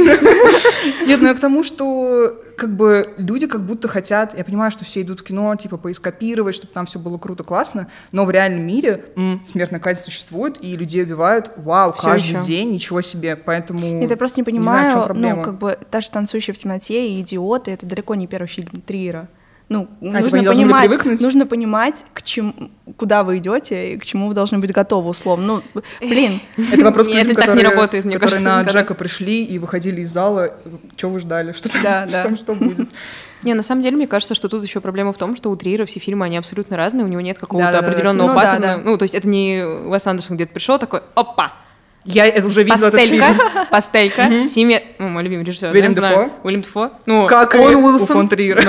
Нет, ну я к тому, что как бы люди как будто хотят, я понимаю, что все идут в кино, типа, поископировать, чтобы там все было круто, классно, но в реальном мире смертная казнь существует, и людей убивают, вау, все каждый еще. День, ничего себе, поэтому нет, я просто не понимаю, не знаю, в чем проблема. Ну, как бы, та же «Танцующая в темноте» и «Идиоты» — это далеко не первый фильм Триера. Ну, нужно понимать, к чему, куда вы идете и к чему вы должны быть готовы, условно. Ну, блин. Это вопрос к людям, которые на Джека пришли и выходили из зала. Чего вы ждали? Что там, что будет? Не, на самом деле, мне кажется, что тут еще проблема в том, что у Триера все фильмы, они абсолютно разные, у него нет какого-то определенного паттерна. Ну, то есть это не Уэс Андерсон где-то пришел такой, опа! Я это уже видела этот фильм. Пастелька, мой любимый режиссер. Уильям Дефо. Как и у фон Триера.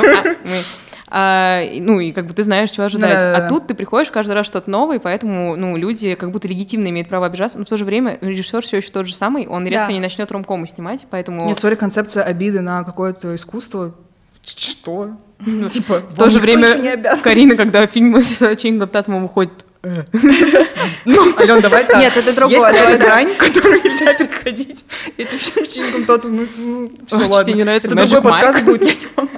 Ну и как бы ты знаешь, чего ожидать. Да. А тут ты приходишь каждый раз что-то новое, поэтому ну, люди как будто легитимно имеют право обижаться, но в то же время режиссер все еще тот же самый, он резко не начнет ромкомы снимать, поэтому... Нет, смотри, концепция обиды на какое-то искусство... Что? Ну, типа, в то же время Карина, когда фильм с Ченнингом Татумом уходит... Алён, давай так. Нет, это другое. Есть какая-то грань, которую нельзя переходить. Это фильм с Ченнингом Татумом. Всё, ладно. Это другой подкаст будет. Я не могу.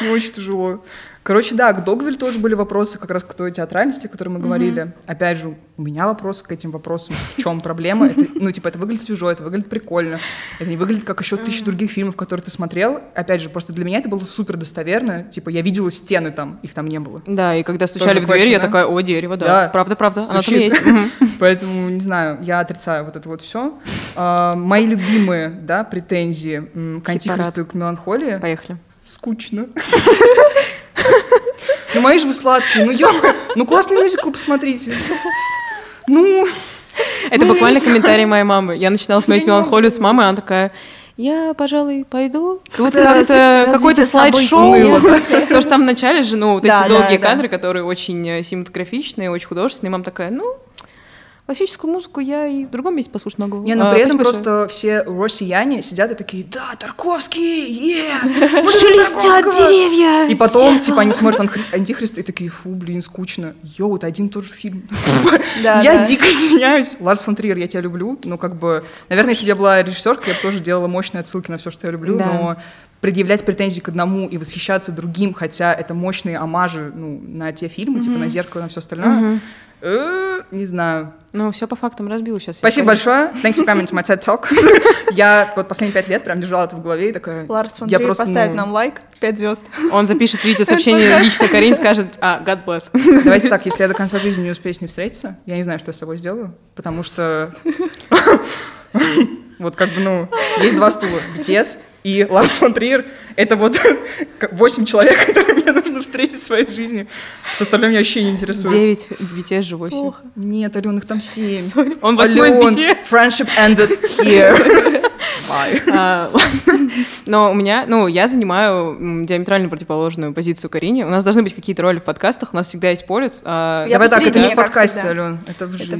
Мне очень тяжело. Короче, да, к Догвиль тоже были вопросы как раз к той театральности, о которой мы говорили. Опять же, у меня вопрос к этим вопросам. В чем проблема? Это, ну, типа, это выглядит свежо, это выглядит прикольно. Это не выглядит как еще 1000 других фильмов, которые ты смотрел. Опять же, просто для меня это было супер достоверно. Типа, я видела стены там, их там не было. Да, и когда стучали тоже в дверь, я такая, о, дерево, да. Правда, оно там есть. Поэтому, не знаю, я отрицаю вот это вот все. Мои любимые, да, претензии к «Антихристу» и к «Меланхолии». Поехали. Скучно. Ну, мои же вы сладкие. Ну, «Классный мюзикл», посмотрите. Ну... Это буквально комментарий моей мамы. Я начинала смотреть «Меланхолию» с мамой, она такая... Я, пожалуй, пойду. Тут как-то какой-то слайд-шоу. Потому что там в начале же, ну, вот эти долгие кадры, которые очень синематографичные, очень художественные. Мама такая, ну... Классическую музыку я и в другом месте послушать могу. Не, но при этом просто все россияне сидят и такие, да, Тарковский, шелестят деревья. И потом, типа, они смотрят «Антихрист» и такие, фу, блин, скучно. Йоу, это один и тот же фильм. Я дико извиняюсь. Ларс фон Триер, я тебя люблю, но как бы... Наверное, если бы я была режиссеркой, я бы тоже делала мощные отсылки на все, что я люблю, но... предъявлять претензии к одному и восхищаться другим, хотя это мощные омажи, ну, на те фильмы, типа на «Зеркало», на все остальное. Не знаю. Ну, все по фактам разбило сейчас. Спасибо большое. Thanks for coming to my TED Talk. Я вот последние 5 лет прям держала это в голове и такая... Ларс фон Триер поставит нам лайк, 5 звезд. Он запишет видео сообщение лично Карине, скажет, God bless. Давайте так, если я до конца жизни не успею с ним встретиться, я не знаю, что я с собой сделаю, потому что... Вот как бы, ну, есть два стула. BTS и Ларс фон Триер. Это вот 8 человек, которые мне нужно встретить в своей жизни. Все остальное меня вообще не интересует. 9, BTS же 8. Плохо. Нет, Алён, их там 7. Sorry. Он 8 из BTS. Friendship ended here. Но у меня, ну, я занимаю диаметрально противоположную позицию Карине. У нас должны быть какие-то роли в подкастах, у нас всегда есть полец. Давай так, это не в подкасте, Алён, это в жизни.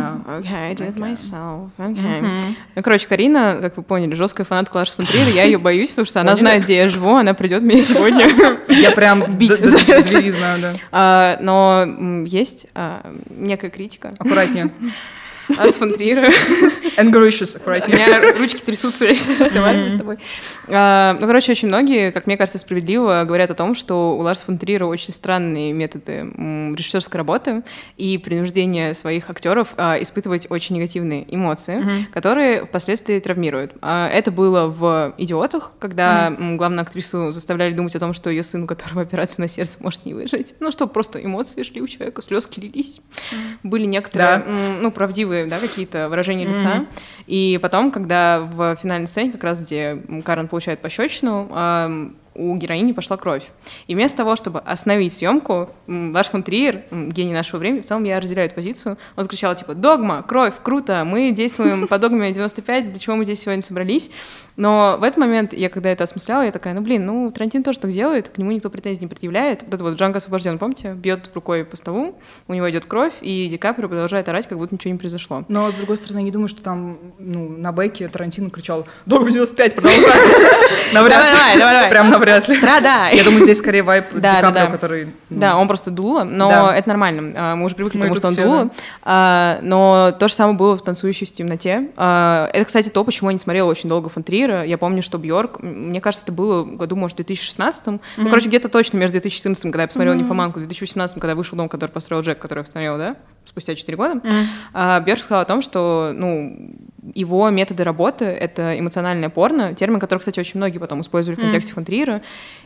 Okay, I did myself. Ну, короче, Карина, как вы поняли, жесткая фанатка Ларса фон Триера, я ее боюсь, потому что она знает, где я живу, она придет меня сегодня я прям бить за это. Но есть некая критика. Аккуратнее. Ларс фон Триер. Angericious, аккуратнее. У меня ручки трясутся, я сейчас разговариваю с тобой. Ну, короче, очень многие, как мне кажется, справедливо говорят о том, что у Ларса фон Триера очень странные методы режиссерской работы и принуждение своих актеров испытывать очень негативные эмоции, которые впоследствии травмируют. Это было в «Идиотах», когда главную актрису заставляли думать о том, что ее сын, у которого операция на сердце, может не выжить. Ну, что просто эмоции шли у человека, слезки лились. Были некоторые, ну, правдивые, да, какие-то выражения лица. И потом, когда в финальной сцене, как раз где Карен получает пощечину, у героини пошла кровь. И вместо того, чтобы остановить съемку, Ларс фон Триер, гений нашего времени, в целом я разделяю эту позицию, он закричал типа «Догма! Кровь! Круто! Мы действуем по догме 95, для чего мы здесь сегодня собрались?» Но в этот момент, я когда это осмысляла, я такая, Тарантино тоже так делает, к нему никто претензий не предъявляет. Вот это вот Джанго освобожден, помните? Бьет рукой по столу, у него идет кровь, и Ди Каприо продолжает орать, как будто ничего не произошло. Но, с другой стороны, я не думаю, что там на бэке Тарантино кричал «Догма 95, продолжай!» Давай. Прям навряд ли. Страдай. Я думаю, здесь скорее вайб Ди Каприо, который... Да, он просто дуло, но это нормально. Мы уже привыкли к тому, что он дуло. Но то же самое было в «Танцующей в темноте». Это, кстати, то, почему я не смотрела очень долго фон Триера. Я помню, что Бьорк, мне кажется, это было в году, может, в 2016. Короче, где-то точно между 2014, когда я посмотрела «Нимфоманку», и 2018, когда вышел «Дом, который построил Джек», который я посмотрела, да, спустя 4 года. Бьорк сказал о том, что, его методы работы — это эмоциональное порно, термин, который, кстати, очень многие потом использовали в контексте фон Триера.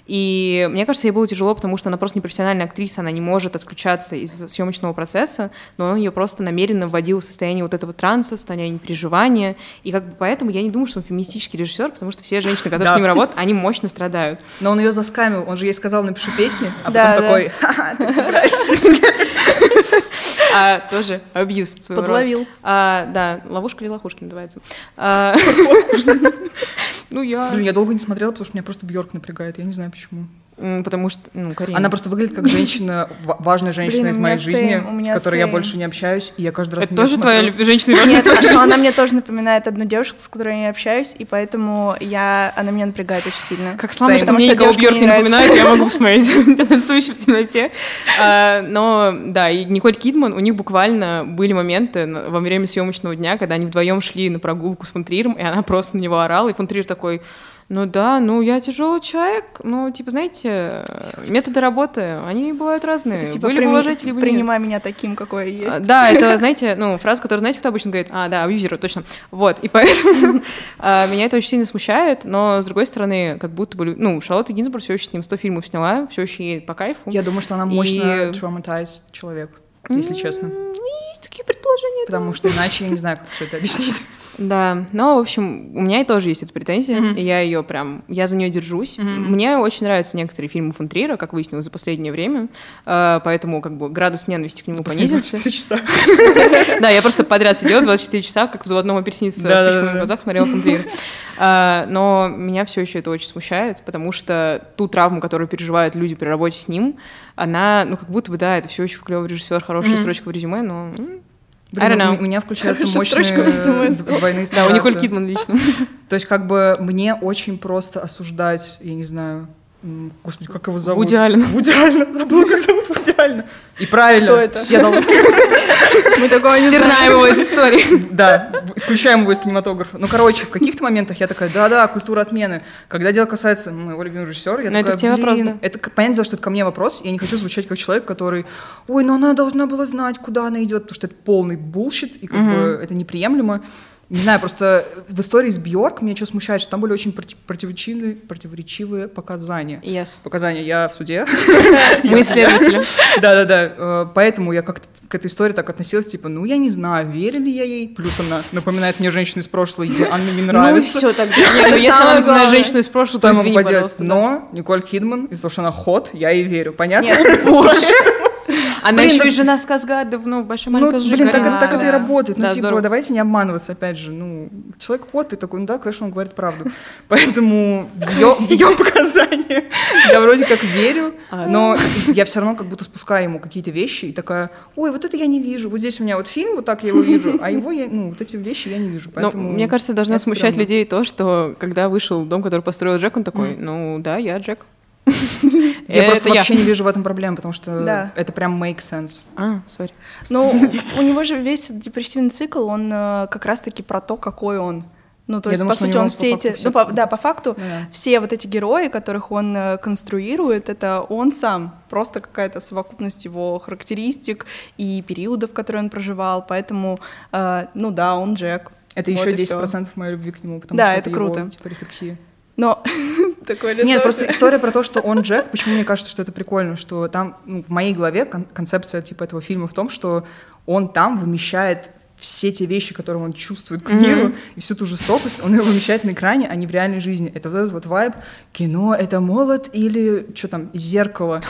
И мне кажется, ей было тяжело, потому что она просто непрофессиональная актриса, она не может отключаться из съемочного процесса, но он ее просто намеренно вводил в состояние вот этого транса, состояние переживания. И как бы поэтому я не думаю, что он феминистический режиссер, потому что все женщины, которые с ним работают, они мощно страдают. Но он ее заскамил, он же ей сказал: напиши песни, а потом такой: ха-ха, ты собираешься. Тоже абьюз своего рода. Подловил. Да, ловушка или лохушки называется. Я долго не смотрела, потому что меня просто Бьорк напрягает. Я не знаю почему. Потому что, Карина. Она просто выглядит как женщина, важная женщина из моей жизни, с которой я больше не общаюсь, и я каждый раз... Это тоже твоя женщина? Нет, она мне тоже напоминает одну девушку, с которой я не общаюсь, и поэтому она меня напрягает очень сильно. Как слава, что мне никого Бьорк не напоминает, я могу посмотреть «Танцующий в темноте». Но, да, и Николь Кидман, у них буквально были моменты во время съемочного дня, когда они вдвоем шли на прогулку с фон Триером, и она просто на него орала, и фон Триер такой... я тяжелый человек, знаете, методы работы, они бывают разные. Это, типа, принимай меня таким, какой я есть. Да, это, знаете, фраза, которую, знаете, кто обычно говорит? Абьюзер, точно. Вот, и поэтому меня это очень сильно смущает, но, с другой стороны, как будто бы, Шарлотта Гензбург все еще с ним 100 фильмов сняла, все еще ей по кайфу. Я думаю, что она мощно traumatized человек, если честно. Есть такие предположения. Потому что иначе я не знаю, как все это объяснить. Да, в общем, у меня и тоже есть эта претензия, и я за нее держусь. Мне очень нравятся некоторые фильмы фон Триера, как выяснилось за последнее время, поэтому как бы градус ненависти к нему понизился. 24 часа. Да, я просто подряд сидела 24 часа, как в заводном апельсине с спичками в глазах смотрела фон Триера. Но меня все еще это очень смущает, потому что ту травму, которую переживают люди при работе с ним, она, как будто бы, да, это все еще клевый режиссер, хорошая строчка в резюме, но... У меня включаются мощные двойные стандарты. Да, у Николь Кидман лично. То есть как бы мне очень просто осуждать, я не знаю, господи, как его зовут? Вуди Аллен. Забыла, как зовут Вуди Аллена. И правильно. Кто это? Все должны. Мы такого не знаем. Стираем его из истории. Да, исключаем его из кинематографа. Короче, в каких-то моментах я такая, да-да, культура отмены. Когда дело касается моего любимого режиссера, я такая, блин, это понятное дело, что это ко мне вопрос, я не хочу звучать как человек, который, она должна была знать, куда она идет, потому что это полный булшит, и как бы это неприемлемо. Не знаю, просто в истории с Бьорк меня что смущает, что там были очень противоречивые показания. Yes. Показания я в суде. Мы следователи. Да-да-да. Поэтому я как-то к этой истории так относилась, типа, я не знаю, верю ли я ей. Плюс она напоминает мне женщину из прошлого, и она мне не нравится. Ну и все тогда. Если она напоминает женщину из прошлого, то извини, пожалуйста. Но Николь Кидман, из-за того, что она хот, я ей верю. Понятно? Нет, боже. Она еще и жена Скарсгарда, большая маленькая жена. Так это и работает. Давайте не обманываться, опять же. Человек ход, ты такой, да, конечно, он говорит правду. Поэтому ее показания я вроде как верю, но я все равно как будто спускаю ему какие-то вещи и такая, вот это я не вижу, вот здесь у меня вот фильм, вот так я его вижу, а его, вот эти вещи я не вижу. Поэтому мне кажется, должно смущать людей то, что когда вышел «Дом, который построил Джек», он такой, да, я Джек. Я просто вообще не вижу в этом проблем, потому что это прям make sense. Сори. У него же весь депрессивный цикл, он как раз-таки про то, какой он. То есть, по сути, он все эти... Да, по факту, все вот эти герои, которых он конструирует, это он сам. Просто какая-то совокупность его характеристик и периодов, которые он проживал. Поэтому, он Джек. Это еще 10% моей любви к нему, потому что это его рефлексия. Но такое лицо. Нет, просто история про то, что он Джек. Почему мне кажется, что это прикольно, что там в моей голове концепция типа этого фильма в том, что он там вымещает все те вещи, которые он чувствует к миру, и всю ту жестокость, он ее вымещает на экране, а не в реальной жизни. Это вот этот вот вайб. Кино — это молот или что там, зеркало.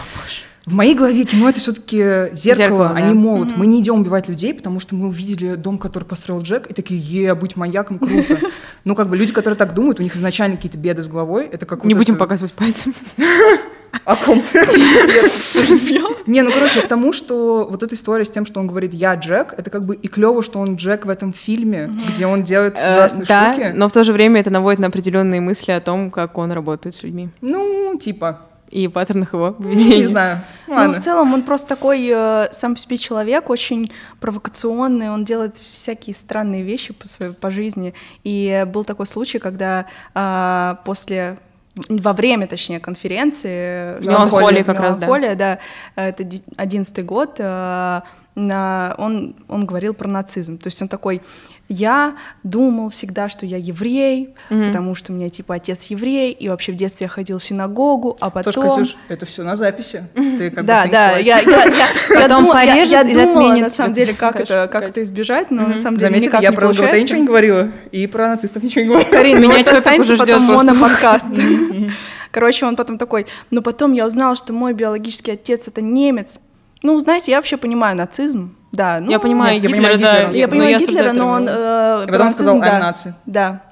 В моей голове кино — это все-таки зеркало, а не молот. Мы не идем убивать людей, потому что мы увидели дом, который построил Джек, и такие, быть маньяком круто. Ну, как бы люди, которые так думают, у них изначально какие-то беды с головой. Это как не будем показывать пальцем. О ком ты? Не, ну, короче, к тому, что вот эта история с тем, что он говорит «я Джек», это как бы и клево, что он Джек в этом фильме, где он делает ужасные штуки. Да, но в то же время это наводит на определенные мысли о том, как он работает с людьми. Ну, типа... И паттернах его поведения. Не знаю. Ну, в целом, он просто такой сам по себе человек, очень провокационный, он делает всякие странные вещи по жизни. И был такой случай, когда во время конференции... Меланхолия как раз, да. Меланхолия, да. Это 11-й год, он говорил про нацизм. То есть он такой... Я думал всегда, что я еврей, потому что у меня типа отец еврей, и вообще в детстве я ходил в синагогу, а потом... Тоже, Катюш, это все на записи. Ты как бы я думала, на самом деле, как это избежать, но на самом деле заметьте, никак не получается. Я про ЛГБТ ничего не говорила, и про нацистов ничего не говорила. Карин, меня человек уже ждет моноподкаст. Короче, он потом такой, но потом я узнала, что мой биологический отец — это немец. Ну, знаете, я вообще понимаю нацизм. Да, ну, я понимаю Гитлера, но он... И потом он сказал «Ай, наци». Да.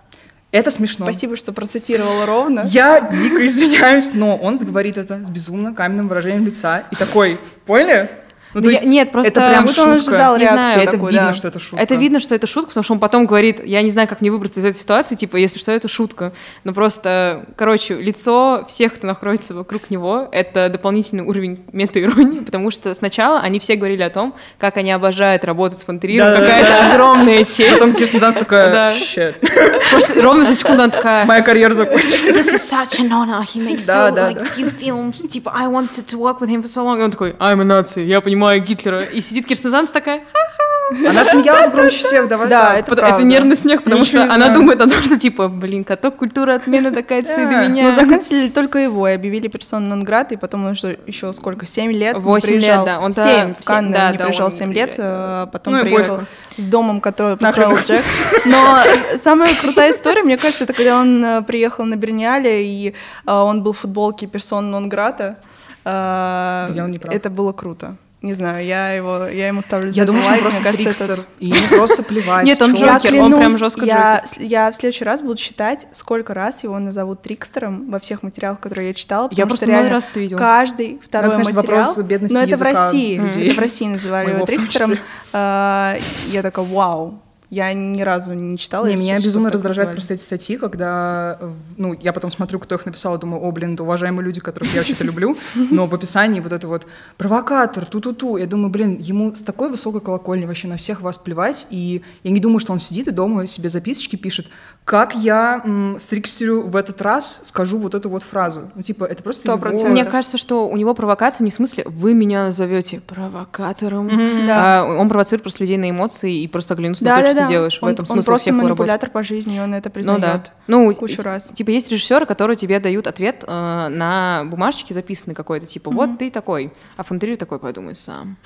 Это смешно. Спасибо, что процитировала ровно. Я дико извиняюсь, но он говорит это с безумно каменным выражением лица. И такой, поняли? Ну, то есть нет, просто это прям шутка. Он ожидал реакцию такую, да. Это видно, что это шутка, потому что он потом говорит, я не знаю, как мне выбраться из этой ситуации, типа, если что, это шутка. Но просто, короче, лицо всех, кто находится вокруг него, это дополнительный уровень мета-иронии, потому что сначала они все говорили о том, как они обожают работать с фон Триером, какая-то огромная честь. Потом Кирстен Данст такая, щет. Просто ровно за секунду она такая... Моя карьера закончена. This is such an honor. He makes so, like, few films. Типа, I wanted to work with him for so long. И он такой, I'm a Nazi, я понимаю Гитлера. И сидит Кирстен Данст такая, ха-ха. Она смеялась громче всех, давай. Да, это правда. Это нервный смех, потому что она думает о том, что типа, блин, каток культуры отмены такая, ци до меня. Но закончили только его, и объявили персону нон грата, и потом он еще сколько, 7 лет? 8 лет, да. Он 7 в Канны, не приезжал 7 лет, потом приехал с домом, который построил Джек. Но самая крутая история, мне кажется, это когда он приехал на Берниале, и он был в футболке персоны нон грата. Это было круто. Не знаю, я ему ставлю за лайк. Я думаю, что он просто трикстер. И не просто плевать. Нет, он джокер, он прям жестко джокер. Я в следующий раз буду считать, сколько раз его назовут трикстером во всех материалах, которые я читала. Я просто много раз это видела. Каждый второй материал. Но это в России. Это в России называли его трикстером. Я такая, вау. Я ни разу не читала. Не, меня безумно раздражают просто эти статьи, когда... Ну, я потом смотрю, кто их написал, и думаю, о, блин, это уважаемые люди, которых я вообще-то люблю, но в описании вот это вот провокатор, ту-ту-ту. Я думаю, блин, ему с такой высокой колокольни вообще на всех вас плевать, и я не думаю, что он сидит и дома себе записочки пишет, как я стрикстерю в этот раз скажу вот эту вот фразу. Ну, типа, это просто... 100%. Мне кажется, что у него провокация не в смысле «вы меня назовете провокатором». Он провоцирует просто людей на эмоции и просто оглянуться на то, что делаешь. Он, в этом смысле всех работает. Он просто манипулятор по жизни, он это признает кучу раз. Типа есть режиссеры, которые тебе дают ответ на бумажечке записанный какой-то, типа вот ты такой, а фон Триер такой, подумай сам.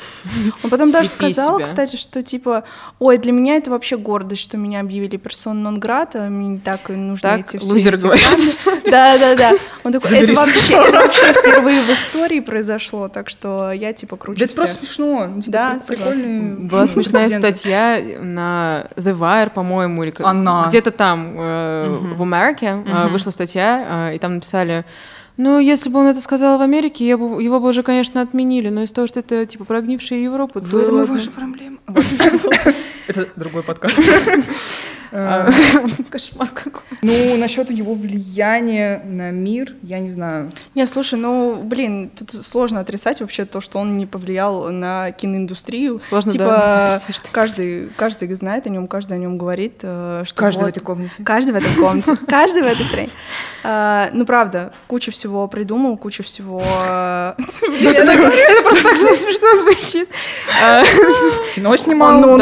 Он потом даже сказал, кстати, что типа, ой, для меня это вообще гордость, что меня объявили персона нон грата, мне так нужно эти все... Так лузер говорит. Да. Он такой, это вообще впервые в истории произошло, так что я типа кручу всех. Да это просто смешно. Да, согласна. Была смешная статья на The Wire, по-моему, или где-то там в Америке вышла статья, и там написали, ну, если бы он это сказал в Америке, его бы уже, конечно, отменили, но из-за того, что это, типа, прогнившая Европа... В этом и ваша проблема. Это другой подкаст. Кошмар какой. Ну, насчет его влияния на мир, я не знаю. Не, слушай, тут сложно отрицать вообще то, что он не повлиял на киноиндустрию. Сложно, да. Типа, каждый знает о нем, каждый о нем говорит. Каждый в этой комнате. Каждый в этой комнате. Каждый в этой стране. Ну, правда, куча всего придумал, куча всего... Это просто так смешно звучит. Кино снимал.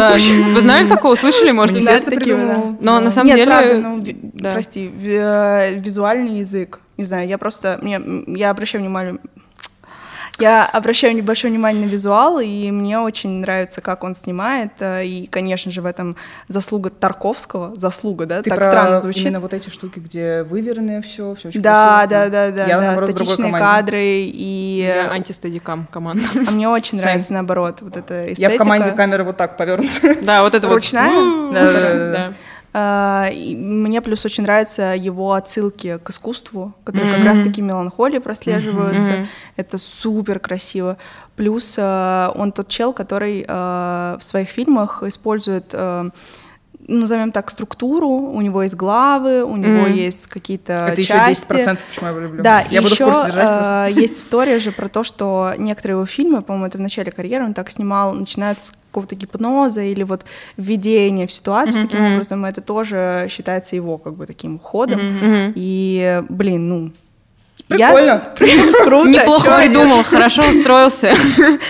Вы знали такого? Слышали, может, интересно придумал? Но на самом деле... Нет, правда, прости, визуальный язык, не знаю, я обращаю внимание... Я обращаю небольшое внимание на визуал, и мне очень нравится, как он снимает, и, конечно же, в этом заслуга Тарковского, заслуга, да, ты так странно звучит. Именно вот эти штуки, где выверенное все, все очень да, красиво. Да, я, наоборот, статичные кадры и... Я антистедикам команда. А мне очень нравится, наоборот, вот эта эстетика. Я в команде камеры вот так повернута. Да, вот это вот. Ручная? Да. И мне плюс очень нравятся его отсылки к искусству, которые как раз-таки меланхолии прослеживаются. Это супер красиво. Плюс он тот чел, который в своих фильмах использует, назовем так, структуру. У него есть главы, у него есть какие-то это части. Это еще 10%, почему я люблю. Да, я и буду еще в курсе держать, есть история же про то, что некоторые его фильмы, по-моему, это в начале карьеры, он так снимал, начинается с какого-то гипноза или вот введения в ситуацию, таким образом, это тоже считается его как бы таким ходом. И, блин, ну... Прикольно. Круто. Неплохо придумал, хорошо устроился.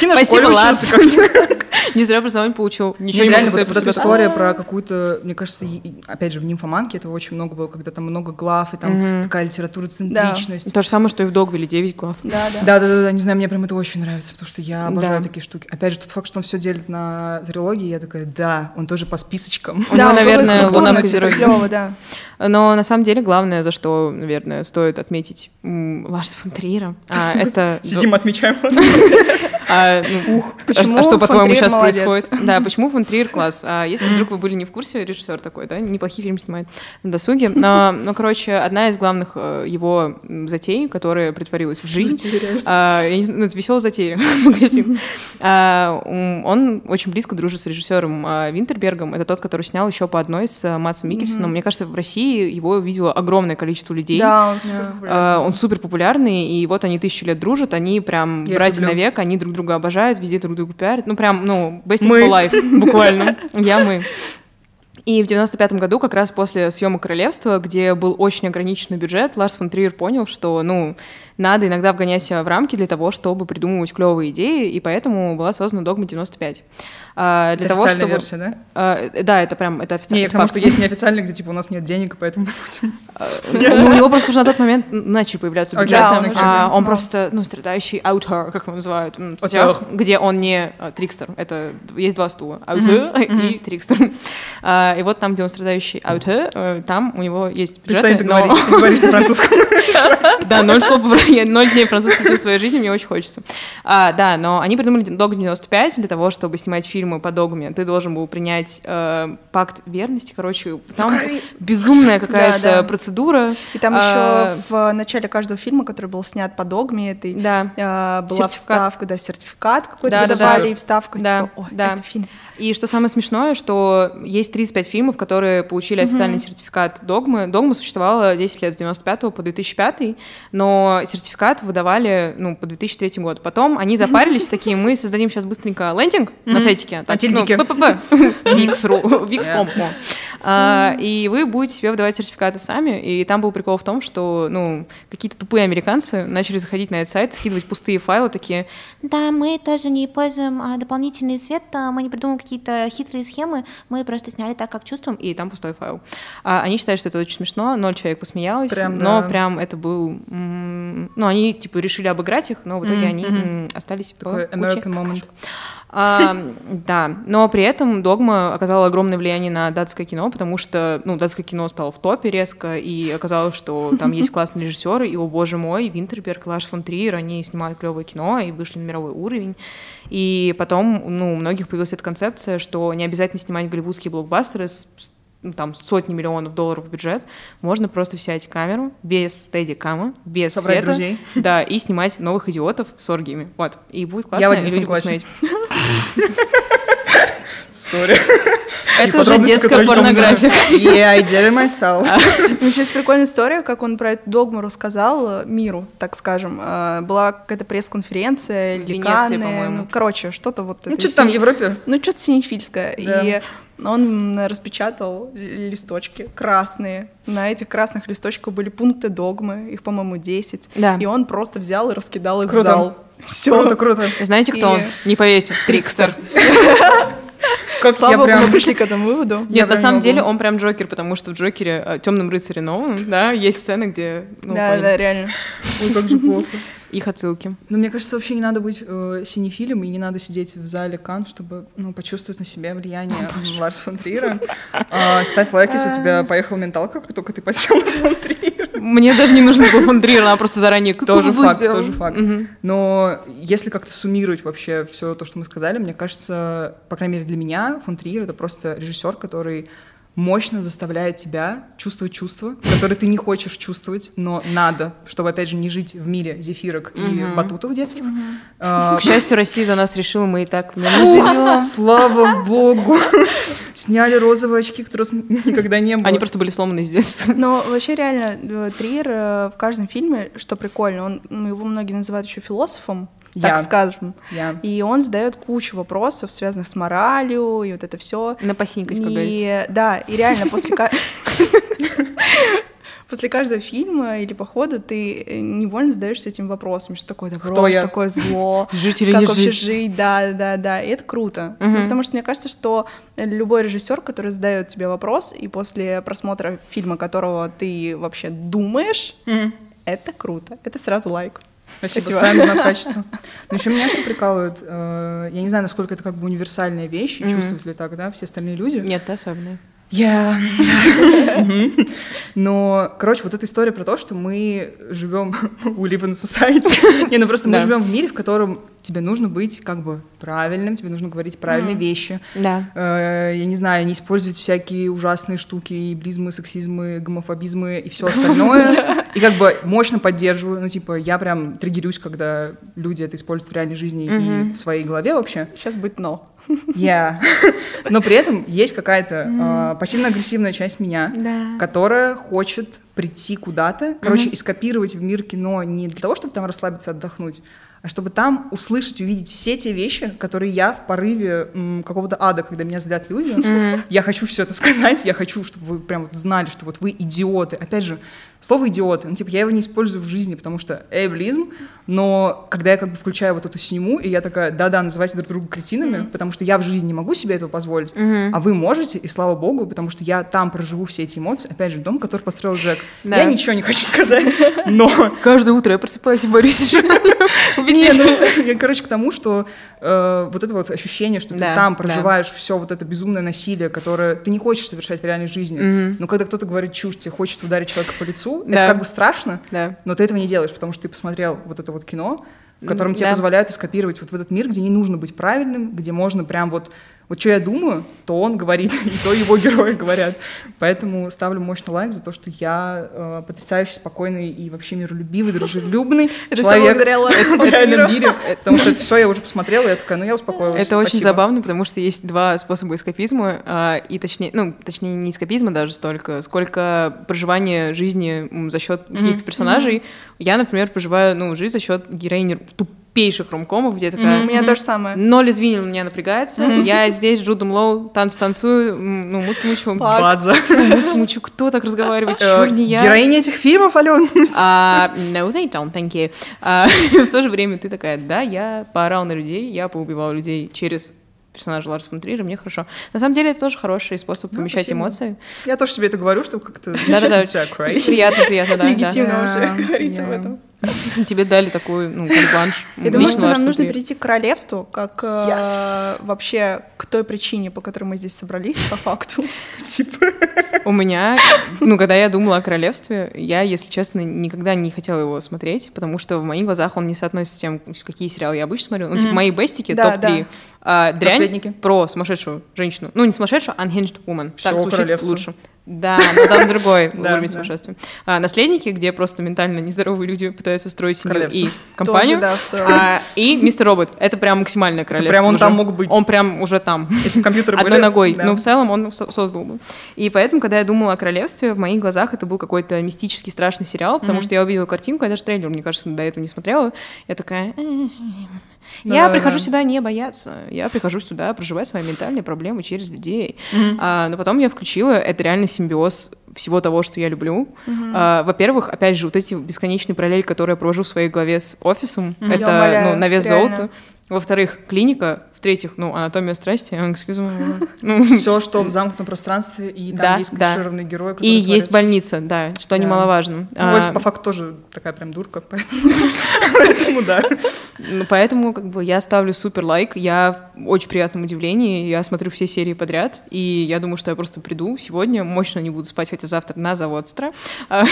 Спасибо, Ларс. Не зря образование получил. Ничего не могу. Вот эта история про какую-то, мне кажется, опять же, в «Нимфоманке» этого очень много было, когда там много глав, и там такая литературоцентричность. То же самое, что и в «Догвиле», 9 глав. Да, не знаю, мне прям это очень нравится, потому что я обожаю такие штуки. Опять же, тот факт, что он все делит на трилогии, я такая, да, он тоже по списочкам. Да, наверное, лунамизирует. Но на самом деле главное, за что, наверное, стоит отметить Ларса фон Триера. Сидим, отмечаем Ларса фон Триера. Что, по-твоему, сейчас происходит? Да, почему фон Триер класс? Если вдруг вы были не в курсе, режиссер такой, да, неплохие фильмы снимает на досуге. Но, короче, одна из главных его затей, которая притворилась в жизнь, это «Веселая затея» магазин, он очень близко дружит с режиссером Винтербергом. Это тот, который снял еще по одной с Матсом Миккельсеном. Мне кажется, в России его видело огромное количество людей. Да, он супер популярный, и вот они 1000 лет дружат, они прям братья навек, они друг друга обожают, везде друг друга пиарят, ну прям, ну, best is for life, буквально, мы. И в 95-м году, как раз после съемок «Королевства», где был очень ограниченный бюджет, Ларс фон Триер понял, что, ну, надо иногда вгонять себя в рамки для того, чтобы придумывать клевые идеи, и поэтому была создана «Догма-95». Это того, официальная чтобы... версия, да? Да, это прям это официальный факт. Потому что есть неофициальный, где, типа, у нас нет денег, и поэтому... У него просто уже на тот момент начали появляться бюджеты. Он просто, ну, страдающий аутер, как его называют, где он не трикстер. Это есть два стула. Аутер и трикстер. И вот там, где он страдающий аутер, там у него есть бюджеты, но... Ты говоришь на французском. Да, 0 слов по-французски. Я 0 дней французский в своей жизни, мне очень хочется. Да, но они придумали «Догма-95» для того, чтобы снимать фильмы по догме. Ты должен был принять пакт верности, короче. Там безумная какая-то процедура. И там еще в начале каждого фильма, который был снят по догме, это была вставка, да, сертификат какой-то выдавали, и вставка, типа, ой, это фильм. И что самое смешное, что есть 35 фильмов, которые получили официальный сертификат «Догмы». «Догма» существовала 10 лет, с 95 по 2005, но сертификат выдавали, ну, по 2003 году. Потом они запарились такие, мы создадим сейчас быстренько лендинг на сайтике. Антильдики. Викс.ком. И вы будете себе выдавать сертификаты сами. И там был прикол в том, что, ну, какие-то тупые американцы начали заходить на этот сайт, скидывать пустые файлы такие. Да, мы тоже не используем дополнительный свет, мы не придумываем какие-то хитрые схемы, мы просто сняли так, как чувствуем, и там пустой файл. Они считают, что это очень смешно, 0 человек посмеялось, прям, но прям это был... Ну, они, типа, решили обыграть их, но в итоге они остались такой American moment. Да, но при этом «Догма» оказала огромное влияние на датское кино, потому что, ну, датское кино стало в топе резко, и оказалось, что там есть классные режиссеры, и, о боже мой, Винтерберг, Ларс фон Триер, они снимают клевое кино и вышли на мировой уровень. И потом, ну, у многих появилась эта концепция, что не обязательно снимать голливудские блокбастеры с там сотни миллионов долларов в бюджет, можно просто взять камеру без стедикама, без собрать света, друзей. Да, и снимать новых идиотов с оргиями. Вот. И будет классно, и люди будут смотреть. Сори. Это уже детская порнография. Yeah, I did it myself. Ну, сейчас прикольная история, как он про эту догму рассказал миру, так скажем. Была какая-то пресс-конференция, Венеция, по-моему. Короче, что-то вот... Ну, что-то там в Европе. Ну, что-то синефильское. И он распечатал листочки красные. На этих красных листочках были пункты догмы, их, по-моему, 10. Да. И он просто взял и раскидал их в зал. Все. Круто. Знаете, кто он? Не поверите, трикстер. Слава богу, мы пришли к этому выводу. Нет, на самом деле он прям Джокер, потому что в Джокере, Темном рыцаре Нолана, да, есть сцены, где... Да, реально. Ой, как же плохо. их отсылки. Ну, мне кажется, вообще не надо быть синефилем, и не надо сидеть в зале Кан, чтобы, ну, почувствовать на себя влияние Ларса фон Триера. Ставь лайк, если у тебя поехала менталка, как только ты подсел на фон Триера. Мне даже не нужно было фон Триера, она просто заранее как-то Тоже факт. Но если как-то суммировать вообще все то, что мы сказали, мне кажется, по крайней мере для меня, фон Триер — это просто режиссер, который мощно заставляет тебя чувствовать чувства, которые ты не хочешь чувствовать, но надо, чтобы, опять же, не жить в мире зефирок и батутов детских. К счастью, Россия за нас решила, мы и так в нем живем. Слава богу! Сняли розовые очки, которые никогда не было. Они просто были сломаны с детства. Но вообще реально Триер в каждом фильме, что прикольно, его многие называют еще философом, так скажем. И он задает кучу вопросов, связанных с моралью, и вот это все. Напасенькать, как говорится. Да, и реально после каждого фильма или похода ты невольно задаешься этим вопросом, что такое добро, что такое зло, как вообще жить, да, и это круто, потому что мне кажется, что любой режиссер, который задает тебе вопрос, и после просмотра фильма, которого ты вообще думаешь, это круто, это сразу лайк. Спасибо. Ставим знак качества. Но еще меня что прикалывает, я не знаю, насколько это как бы универсальная вещь, и чувствуют ли так, да, все остальные люди. Нет, ты особенная. Я... Но, короче, вот эта история про то, что мы живем... We live in society. Не, ну просто мы живем в мире, в котором тебе нужно быть как бы правильным, тебе нужно говорить правильные вещи. Да. Я не знаю, не использовать всякие ужасные штуки, и близмы, сексизмы, гомофобизмы и все остальное. И как бы мощно поддерживаю. Ну, типа, я прям триггерюсь, когда люди это используют в реальной жизни и в своей голове вообще. Сейчас будет но. Я. Но при этом есть какая-то... пассивно-агрессивная часть меня, которая хочет прийти куда-то, короче, и скопировать в мир кино не для того, чтобы там расслабиться, отдохнуть, а чтобы там услышать, увидеть все те вещи, которые я в порыве какого-то ада, когда меня злят люди, я хочу все это сказать, я хочу, чтобы вы прям вот знали, что вот вы идиоты. Опять же, слово «идиоты», ну, типа, я его не использую в жизни, потому что эйблизм, но когда я как бы включаю вот эту синему, и я такая, да-да, называйте друг друга кретинами, потому что я в жизни не могу себе этого позволить, а вы можете, и слава богу, потому что я там проживу все эти эмоции. Опять же, дом, который построил Джек. Да. Я ничего не хочу сказать, но... Каждое утро я просыпаюсь и борюсь с я, короче, к тому, что вот это вот ощущение, что ты там проживаешь все вот это безумное насилие, которое ты не хочешь совершать в реальной жизни, но когда кто-то говорит чушь, тебе хочет ударить человека по лицу, это как бы страшно, но ты этого не делаешь, потому что ты посмотрел вот это вот кино, в котором тебе позволяют скопировать вот в этот мир, где не нужно быть правильным, где можно прям вот... Вот что я думаю, то он говорит, и то его герои говорят. Поэтому ставлю мощный лайк за то, что я потрясающе спокойный и вообще миролюбивый, дружелюбный человек в реальном мире. Потому что это все я уже посмотрела, и я такая, ну я успокоилась. Это очень забавно, потому что есть два способа эскапизма, и точнее не эскапизма даже столько, сколько проживания жизни за счет каких-то персонажей. Я, например, проживаю жизнь за счет героини тупейших ромкомов, где такая... У меня то же самое. Ноль извинил, меня напрягается. Я здесь с Джудом Лоу танцую, ну, мутку-мучу. База. Мутку-мучу. Кто так разговаривает? Чур не я. Героини этих фильмов, Алёна. No, they don't, thank you. В то же время ты такая, да, я поорал на людей, я поубивал людей через... персонажа Ларса фон Триера, мне хорошо. На самом деле, это тоже хороший способ помещать эмоции. Я тоже себе это говорю, чтобы как-то не себя край. Приятно, да. Легитимно уже говорить об этом. Тебе дали такой, карт-бланш. Я думаю, что нам нужно перейти к королевству, как вообще к той причине, по которой мы здесь собрались, по факту. У меня, когда я думала о королевстве, я, если честно, никогда не хотела его смотреть, потому что в моих глазах он не соотносится с тем, какие сериалы я обычно смотрю. Ну, типа, мои бестики, топ-3. Дрянь про сумасшедшую женщину. Ну, не сумасшедшую, unhinged woman. Все, так звучит лучше. Да, но там другой уровень сумасшествия. «Наследники», где просто ментально нездоровые люди пытаются строить семью и компанию. И «Мистер Робот». Это прям максимальное королевство. Прям он там мог быть. Он прям уже там. Если компьютеры были. Одной ногой. Но в целом он создал бы. И поэтому, когда я думала о королевстве, в моих глазах это был какой-то мистический страшный сериал, потому что я увидела картинку, я даже трейлер, мне кажется, до этого не смотрела. Я такая... Я прихожу сюда не бояться. Я прихожу сюда проживать свои ментальные проблемы через людей. Но потом я включила, это реально симбиоз всего того, что я люблю. Во-первых, опять же, вот эти бесконечные параллели, которые я провожу в своей голове с офисом, это на вес золота. Во-вторых, клиника. в-третьих, ну, «Анатомия страсти», все, что в замкнутом пространстве, и там есть клишированный герой. И есть больница, да, что немаловажно. Вольс, по факту, тоже такая прям дурка, поэтому да. Ну, поэтому, как бы, я ставлю супер лайк, я в очень приятном удивлении, я смотрю все серии подряд, и я думаю, что я просто приду сегодня, мощно не буду спать, хотя завтра на заводстра,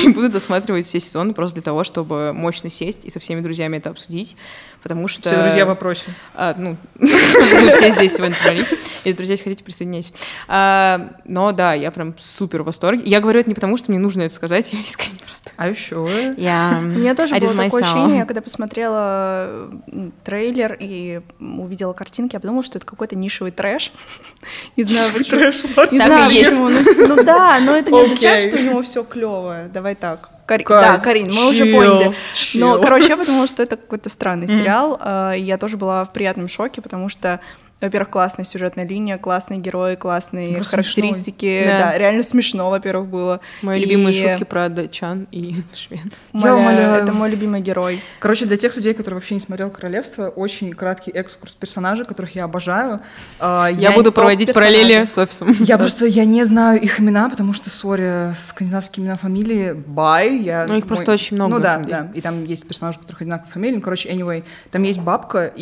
и буду досматривать все сезоны просто для того, чтобы мощно сесть и со всеми друзьями это обсудить, потому что... Все друзья в вопросе. Ну, все здесь сегодня собрались, если, друзья, хотите, присоединяйтесь. Но да, я прям супер в восторге. Я говорю это не потому, что мне нужно это сказать, я искренне просто... А еще? У меня тоже было такое ощущение, я когда посмотрела трейлер и увидела картинки, я подумала, что это какой-то нишевый трэш. Не знаю, почему. Ну да, но это не означает, что у него все клево. Давай так. Да, Карин, мы уже поняли. Но, короче, я подумала, что это какой-то странный сериал. Я тоже была в приятном шоке, потому что, во-первых, классная сюжетная линия, классные герои, классные характеристики. Да, реально смешно, во-первых, было. Мои любимые шутки про датчан и швед. Это мой любимый герой. Короче, для тех людей, которые вообще не смотрел «Королевство», очень краткий экскурс персонажей, которых я обожаю. Я буду проводить параллели с «Офисом». Я не знаю их имена, потому что, сори, скандинавские имена, фамилии, бай. Их просто очень много. Ну да, и там есть персонажи, у которых одинаковые фамилии. Короче, anyway, там есть бабка,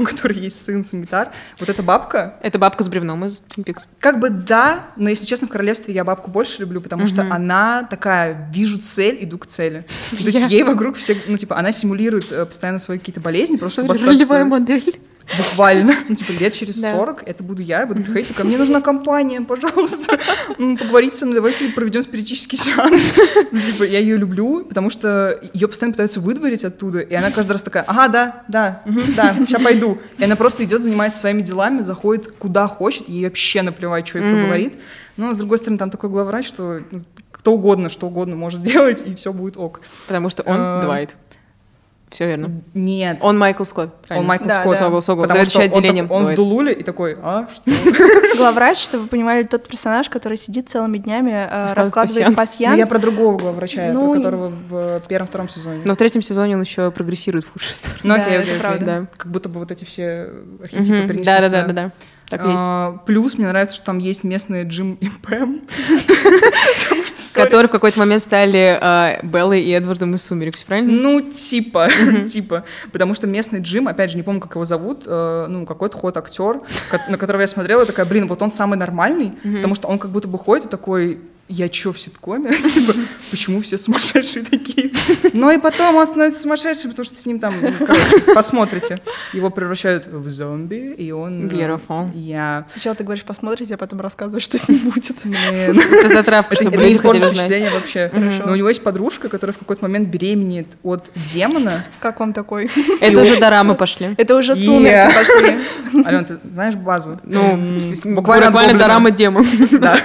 у которой есть сын, санитар. Вот эта бабка... Это бабка с бревном из Twin Peaks. Как бы да, но, если честно, в «Королевстве» я бабку больше люблю, потому что она такая, вижу цель, иду к цели. То есть ей вокруг все... Ну, типа, она симулирует постоянно свои какие-то болезни, просто чтобы остаться... Ролевая модель. Буквально. Ну, типа, лет через 40 это буду я приходить, ко мне нужна компания, пожалуйста, поговорите со мной, давайте проведем спиритический сеанс. Типа, я ее люблю, потому что ее постоянно пытаются выдворить оттуда, и она каждый раз такая: ага, да, сейчас пойду. И она просто идет, занимается своими делами, заходит куда хочет, ей вообще наплевать, что это говорит. Но, с другой стороны, там такой главврач, что кто угодно, что угодно может делать, и все будет ок. Потому что он Двайт. Все верно. Нет. Он Майкл Скотт. Он Майкл Скотт. Потому что он в Дулуле и такой: а что? Главврач, чтобы вы понимали, тот персонаж, который сидит целыми днями, раскладывает пасьянс. Я про другого главврача, про которого в первом-втором сезоне. Но в третьем сезоне он еще прогрессирует в худшую сторону. Ну окей, правда. Как будто бы вот эти все архетипы перенеслись. Да. Так и есть. Плюс мне нравится, что там есть местные Джим и Пэм, которые в какой-то момент стали Беллой и Эдвардом из «Сумерек», все правильно? Ну, типа, потому что местный Джим, опять же, не помню, как его зовут, ну, какой-то хот-актер, на которого я смотрела, такая: блин, вот он самый нормальный, потому что он как будто бы ходит и такой: я чё в ситкоме? Типа, почему все сумасшедшие такие? Но и потом он становится сумасшедшим, потому что с ним там, короче, посмотрите. Его превращают в зомби, и он... Beautiful. Сначала ты говоришь «посмотрите», а потом рассказываешь, что с ним будет. Это затравка, чтобы люди хотели знать. Это не испортит впечатление вообще. Но у него есть подружка, которая в какой-то момент беременеет от демона. Как вам такой? Это уже дорамы пошли. Это уже «Сумерки» пошли. Алён, ты знаешь базу? Ну, буквально дорама демон. Да.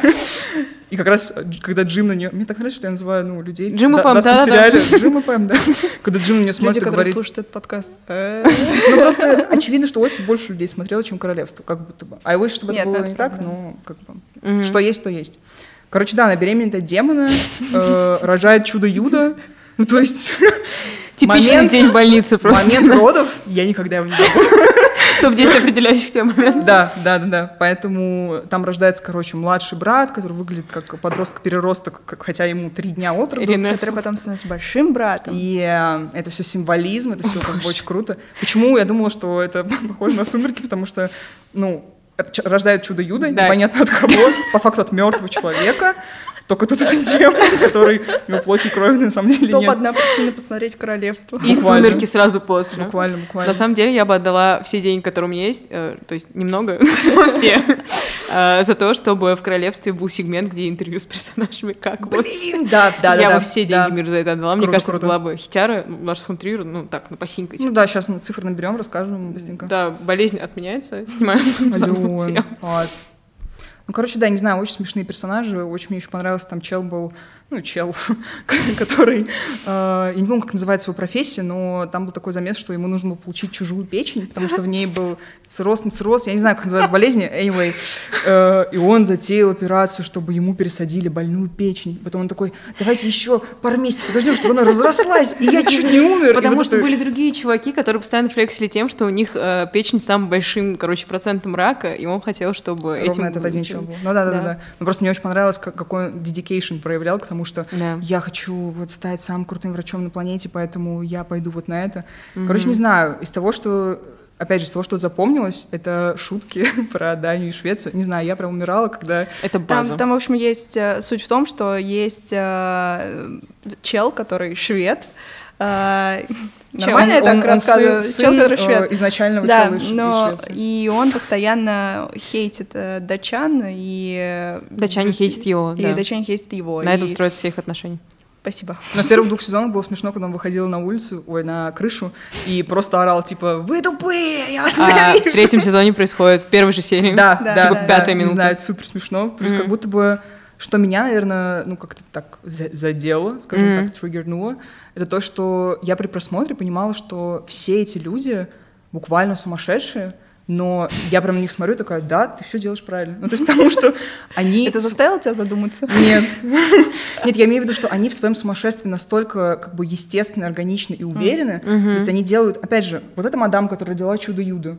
И как раз, когда Джим на нее... Мне так нравится, что я называю, ну, людей... Джим и Пэм, Джим и Пэм, да. Когда Джим на нее смотрит и говорит... Люди, которые слушают этот подкаст. Ну, просто очевидно, что «Офис» больше людей смотрело, чем «Королевство», как будто бы. А я вижу, чтобы это было не так, но как бы... Что есть, то есть. Короче, да, она беременна от демона, рожает чудо-юдо. Ну, то есть... Типичный день больницы просто. Момент родов я никогда его не забуду. Топ-10 определяющих тебя моментов. Да. Поэтому там рождается, короче, младший брат, который выглядит как подросток-переросток, хотя ему 3 дня от роду. Который потом становится большим братом. И это все символизм, это все как бы очень круто. Почему я думала, что это похоже на «Сумерки»? Потому что, ну, рождает чудо-юдо, непонятно от кого, по факту от мертвого человека. Только тут это демон, который его плоть и кровь, на самом деле, нет. Топ-1 причина посмотреть «Королевство». И «Сумерки» сразу после. Буквально. На самом деле, я бы отдала все деньги, которые у меня есть, то есть немного, но все, за то, чтобы в «Королевстве» был сегмент, где интервью с персонажами, как вот. Я бы все деньги мир за это отдала. Мне кажется, это была бы хитяра, Ларс фон Триер, ну так, на посинькать. Ну да, сейчас цифры наберем, расскажем быстренько. Да, болезнь отменяется, снимаем сам сериал. Ну, короче, да, не знаю, очень смешные персонажи. Очень мне еще понравился, там чел был, ну, чел, который, я не помню, как называется его профессия, но там был такой замес, что ему нужно было получить чужую печень, потому что в ней был цирроз, я не знаю, как называется болезнь, anyway. И он затеял операцию, чтобы ему пересадили больную печень. Потом он такой, давайте еще пару месяцев подождем, чтобы она разрослась, и я чуть не умер. Потому что были другие чуваки, которые постоянно флексили тем, что у них печень с самым большим, короче, процентом рака, и он хотел, чтобы этим... Ровно этот один человек был. Ну да. Но просто мне очень понравилось, какой он dedication проявлял к тому, что я хочу вот стать самым крутым врачом на планете, поэтому я пойду вот на это. Короче, не знаю, из того, что запомнилось, это шутки про Данию и Швецию. Не знаю, я прям умирала, когда... Это база. Там, в общем, есть... Суть в том, что есть чел, который швед. Нормально я так рассказываю? Чел, который швед. Изначального чела из Швеции. И он постоянно хейтит датчан, и... Датчане хейтят его, да. И датчане хейтят его. На этом строятся все их отношения. Спасибо. На первых 2 сезонах было смешно, когда он выходил на крышу, и просто орал, типа, «Вы тупые, я вас ненавижу!» В 3 сезоне происходит, в первой же серии. Да. Типа 5-я минута. Не знаю, это супер смешно. Плюс как будто бы, что меня, наверное, ну как-то так задело, скажем так, триггернуло, это то, что я при просмотре понимала, что все эти люди буквально сумасшедшие, но я прям на них смотрю и такая, да, ты все делаешь правильно. Ну, то есть потому что они... Это заставило тебя задуматься? Нет. Нет, я имею в виду, что они в своем сумасшествии настолько как бы естественно, органично и уверены. То есть они делают... Опять же, вот эта мадам, которая родила чудо-юдо.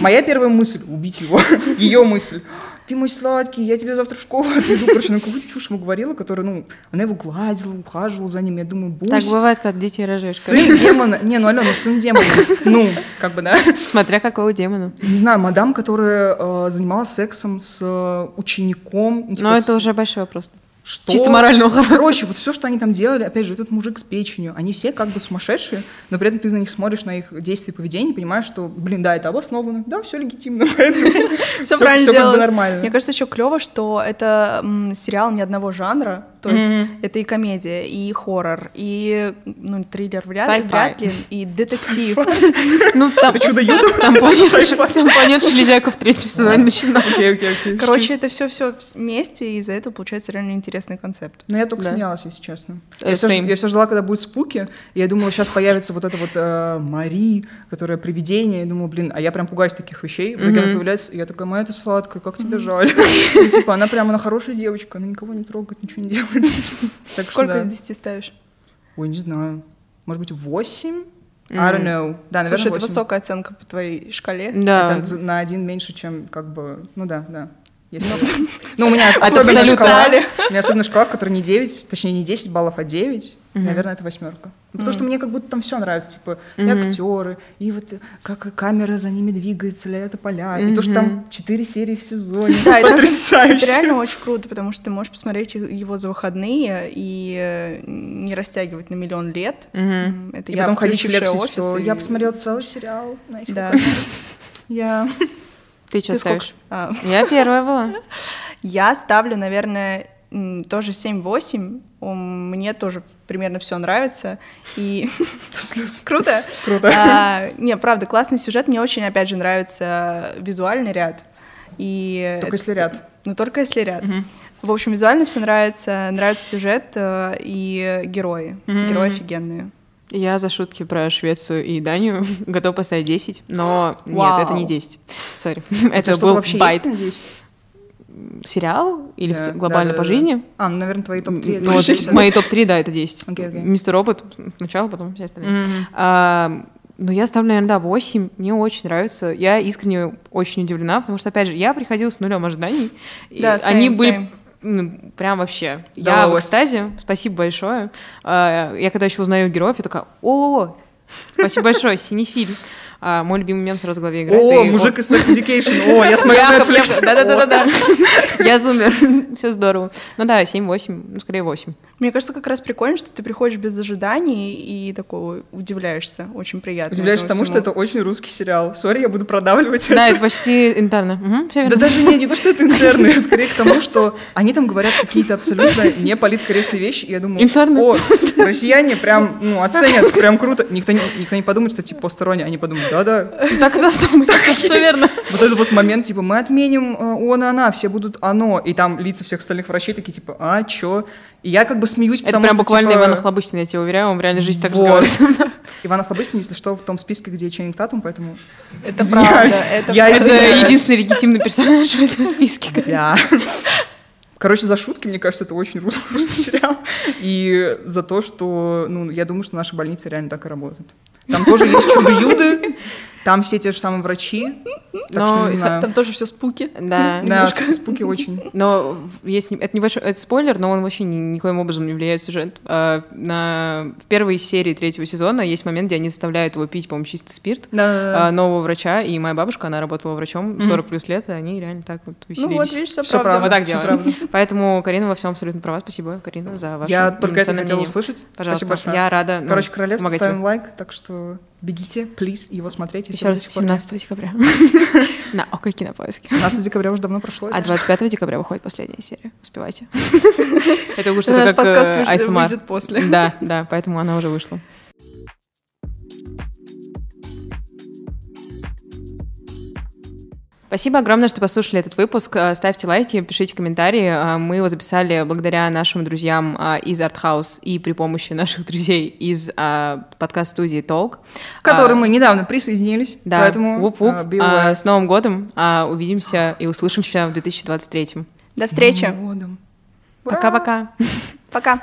Моя первая мысль — убить его. Ее мысль — ты мой сладкий, я тебя завтра в школу отведу. Короче, ну какую-то чушь ему говорила, которая, ну, она его гладила, ухаживала за ним. Я думаю, Бусь... Так бывает, когда детей рожаешь. Сын демона. Не, ну, Алена, сын демона. Ну, как бы, да. Смотря какого демона. Не знаю, мадам, которая занималась сексом с учеником. Ну, типа, но это уже большой вопрос. Что? Чисто морального характера. Короче, вот все, что они там делали, опять же, этот мужик с печенью, они все как бы сумасшедшие, но при этом ты на них смотришь, на их действия и поведение, понимаешь, что, блин, да, это обосновано, да, все легитимно, поэтому все правильно делают. Мне кажется, еще клево, что это сериал ни одного жанра, то есть это и комедия, и хоррор, и, ну, триллер вряд ли, и детектив. Ну, там понятно, железяка в 3 сезоне начиналась. Короче, это все вместе, и из-за этого получается реально интересно. Концепт. Но я только смеялась, если честно. Я все ждала, когда будет спуки. И я думала, сейчас появится вот эта вот Мари, которая привидение. Я думала, блин, а я прям пугаюсь таких вещей. В итоге она появляется, и я такая, моя ты сладкая, как тебе жаль. И, типа, она прям, она хорошая девочка, она никого не трогает, ничего не делает. Так сколько из 10 ставишь? Ой, не знаю. Может быть, 8? I don't know. Да, наверное, слушай, 8. Это высокая оценка по твоей шкале. Да. Это на 1 меньше, чем как бы... Ну да. Ну, у меня особенно шкала, в которой не 9, точнее, не 10 баллов, а 9. Наверное, это 8. Потому что мне как будто там все нравится. Типа, и актеры, и вот как камера за ними двигается, или это поля. И то, что там 4 серии в сезоне. Да, это реально очень круто, потому что ты можешь посмотреть его за выходные и не растягивать на миллион лет. И потом ходить в лексике, что я посмотрела целый сериал. Да. Я... Ты что ставишь? Я первая была. Я ставлю, наверное, тоже 7-8. Мне тоже примерно все нравится. И круто. Не, правда, классный сюжет. Мне очень, опять же, нравится визуальный ряд. Только если ряд. Ну, только если ряд. В общем, визуально все нравится. Нравится сюжет и герои. Герои офигенные. Я за шутки про Швецию и Данию готова поставить 10, но нет, это не 10. Сори. Это был байт. Сериал или глобально по жизни? А, ну, наверное, твои топ-3. Ну, вот мои топ-3, да, это 10. Мистер Робот сначала, потом все остальные. Ну, я ставлю, наверное, 8. Мне очень нравится. Я искренне очень удивлена, потому что, опять же, я приходила с нулем ожиданий. Да, они были... Ну, прям вообще. Да, я в экстазе. Спасибо большое. Я когда еще узнаю героев, я такая, о, спасибо большое, синефильм. Мой любимый мем сразу в голове играет. О, мужик из Sex Education. О, я смотрю Netflix. Да-да-да. Я зумер. Все здорово. Ну да, 7-8, ну скорее 8. Мне кажется, как раз прикольно, что ты приходишь без ожиданий и такой удивляешься. Очень приятно. Удивляешься тому, что это очень русский сериал. Сори, я буду продавливать. Да, это почти интерны. Да даже не то, что это интерны, скорее к тому, что они там говорят какие-то абсолютно не политкорректные вещи. Я думаю, о, россияне прям, ну, оценят, прям круто. Никто не подумает, что это типа посторонние, они подумают, Да-да. Так, да, что мы, все верно. Вот этот вот момент, типа, мы отменим он и она, все будут оно. И там лица всех остальных врачей такие, типа, а, чё? И я как бы смеюсь, потому что, это прям буквально Иван Охлобыстин, я тебе уверяю, он в реальной жизни так разговаривает. Иван Охлобыстин, если что, в том списке, где Ченнинг Татум, поэтому... Это правда. Это единственный легитимный персонаж в этом списке. Да. Короче, за шутки, мне кажется, это очень русский сериал. И за то, что, ну, я думаю, что наши больницы реально так и работают. Там тоже есть чудо-юды, там все те же самые врачи. Но, что, там тоже все спуки. Да, да, спуки очень. Но есть, это небольшой, это спойлер, но он вообще никоим образом не влияет на сюжет. В первой серии третьего сезона есть момент, где они заставляют его пить, по-моему, чистый спирт, да, нового врача. И моя бабушка, она работала врачом 40 плюс лет, и они реально так вот веселились. Ну вот, видишь, все правда. Вот так делают. Поэтому Карина во всем абсолютно права. Спасибо, Карина, за ваше мнение. Я только это хотела услышать. Пожалуйста, я рада. Короче, Королевство, ставим лайк, так что... Бегите, плиз, его смотреть. Еще раз, 17 декабря. На Окко и Кинопоиске. 17 декабря уже давно прошло. А 25 декабря выходит последняя серия. Успевайте. Это уже что-то как ISMR. Выйдет после. Да, да, поэтому она уже вышла. Спасибо огромное, что послушали этот выпуск. Ставьте лайки, пишите комментарии. Мы его записали благодаря нашим друзьям из Артхаус и при помощи наших друзей из подкаст-студии Толк, к которой мы недавно присоединились. Да, поэтому вуп-вуп. С Новым годом. Увидимся и услышимся в 2023. До встречи. Пока-пока. Пока.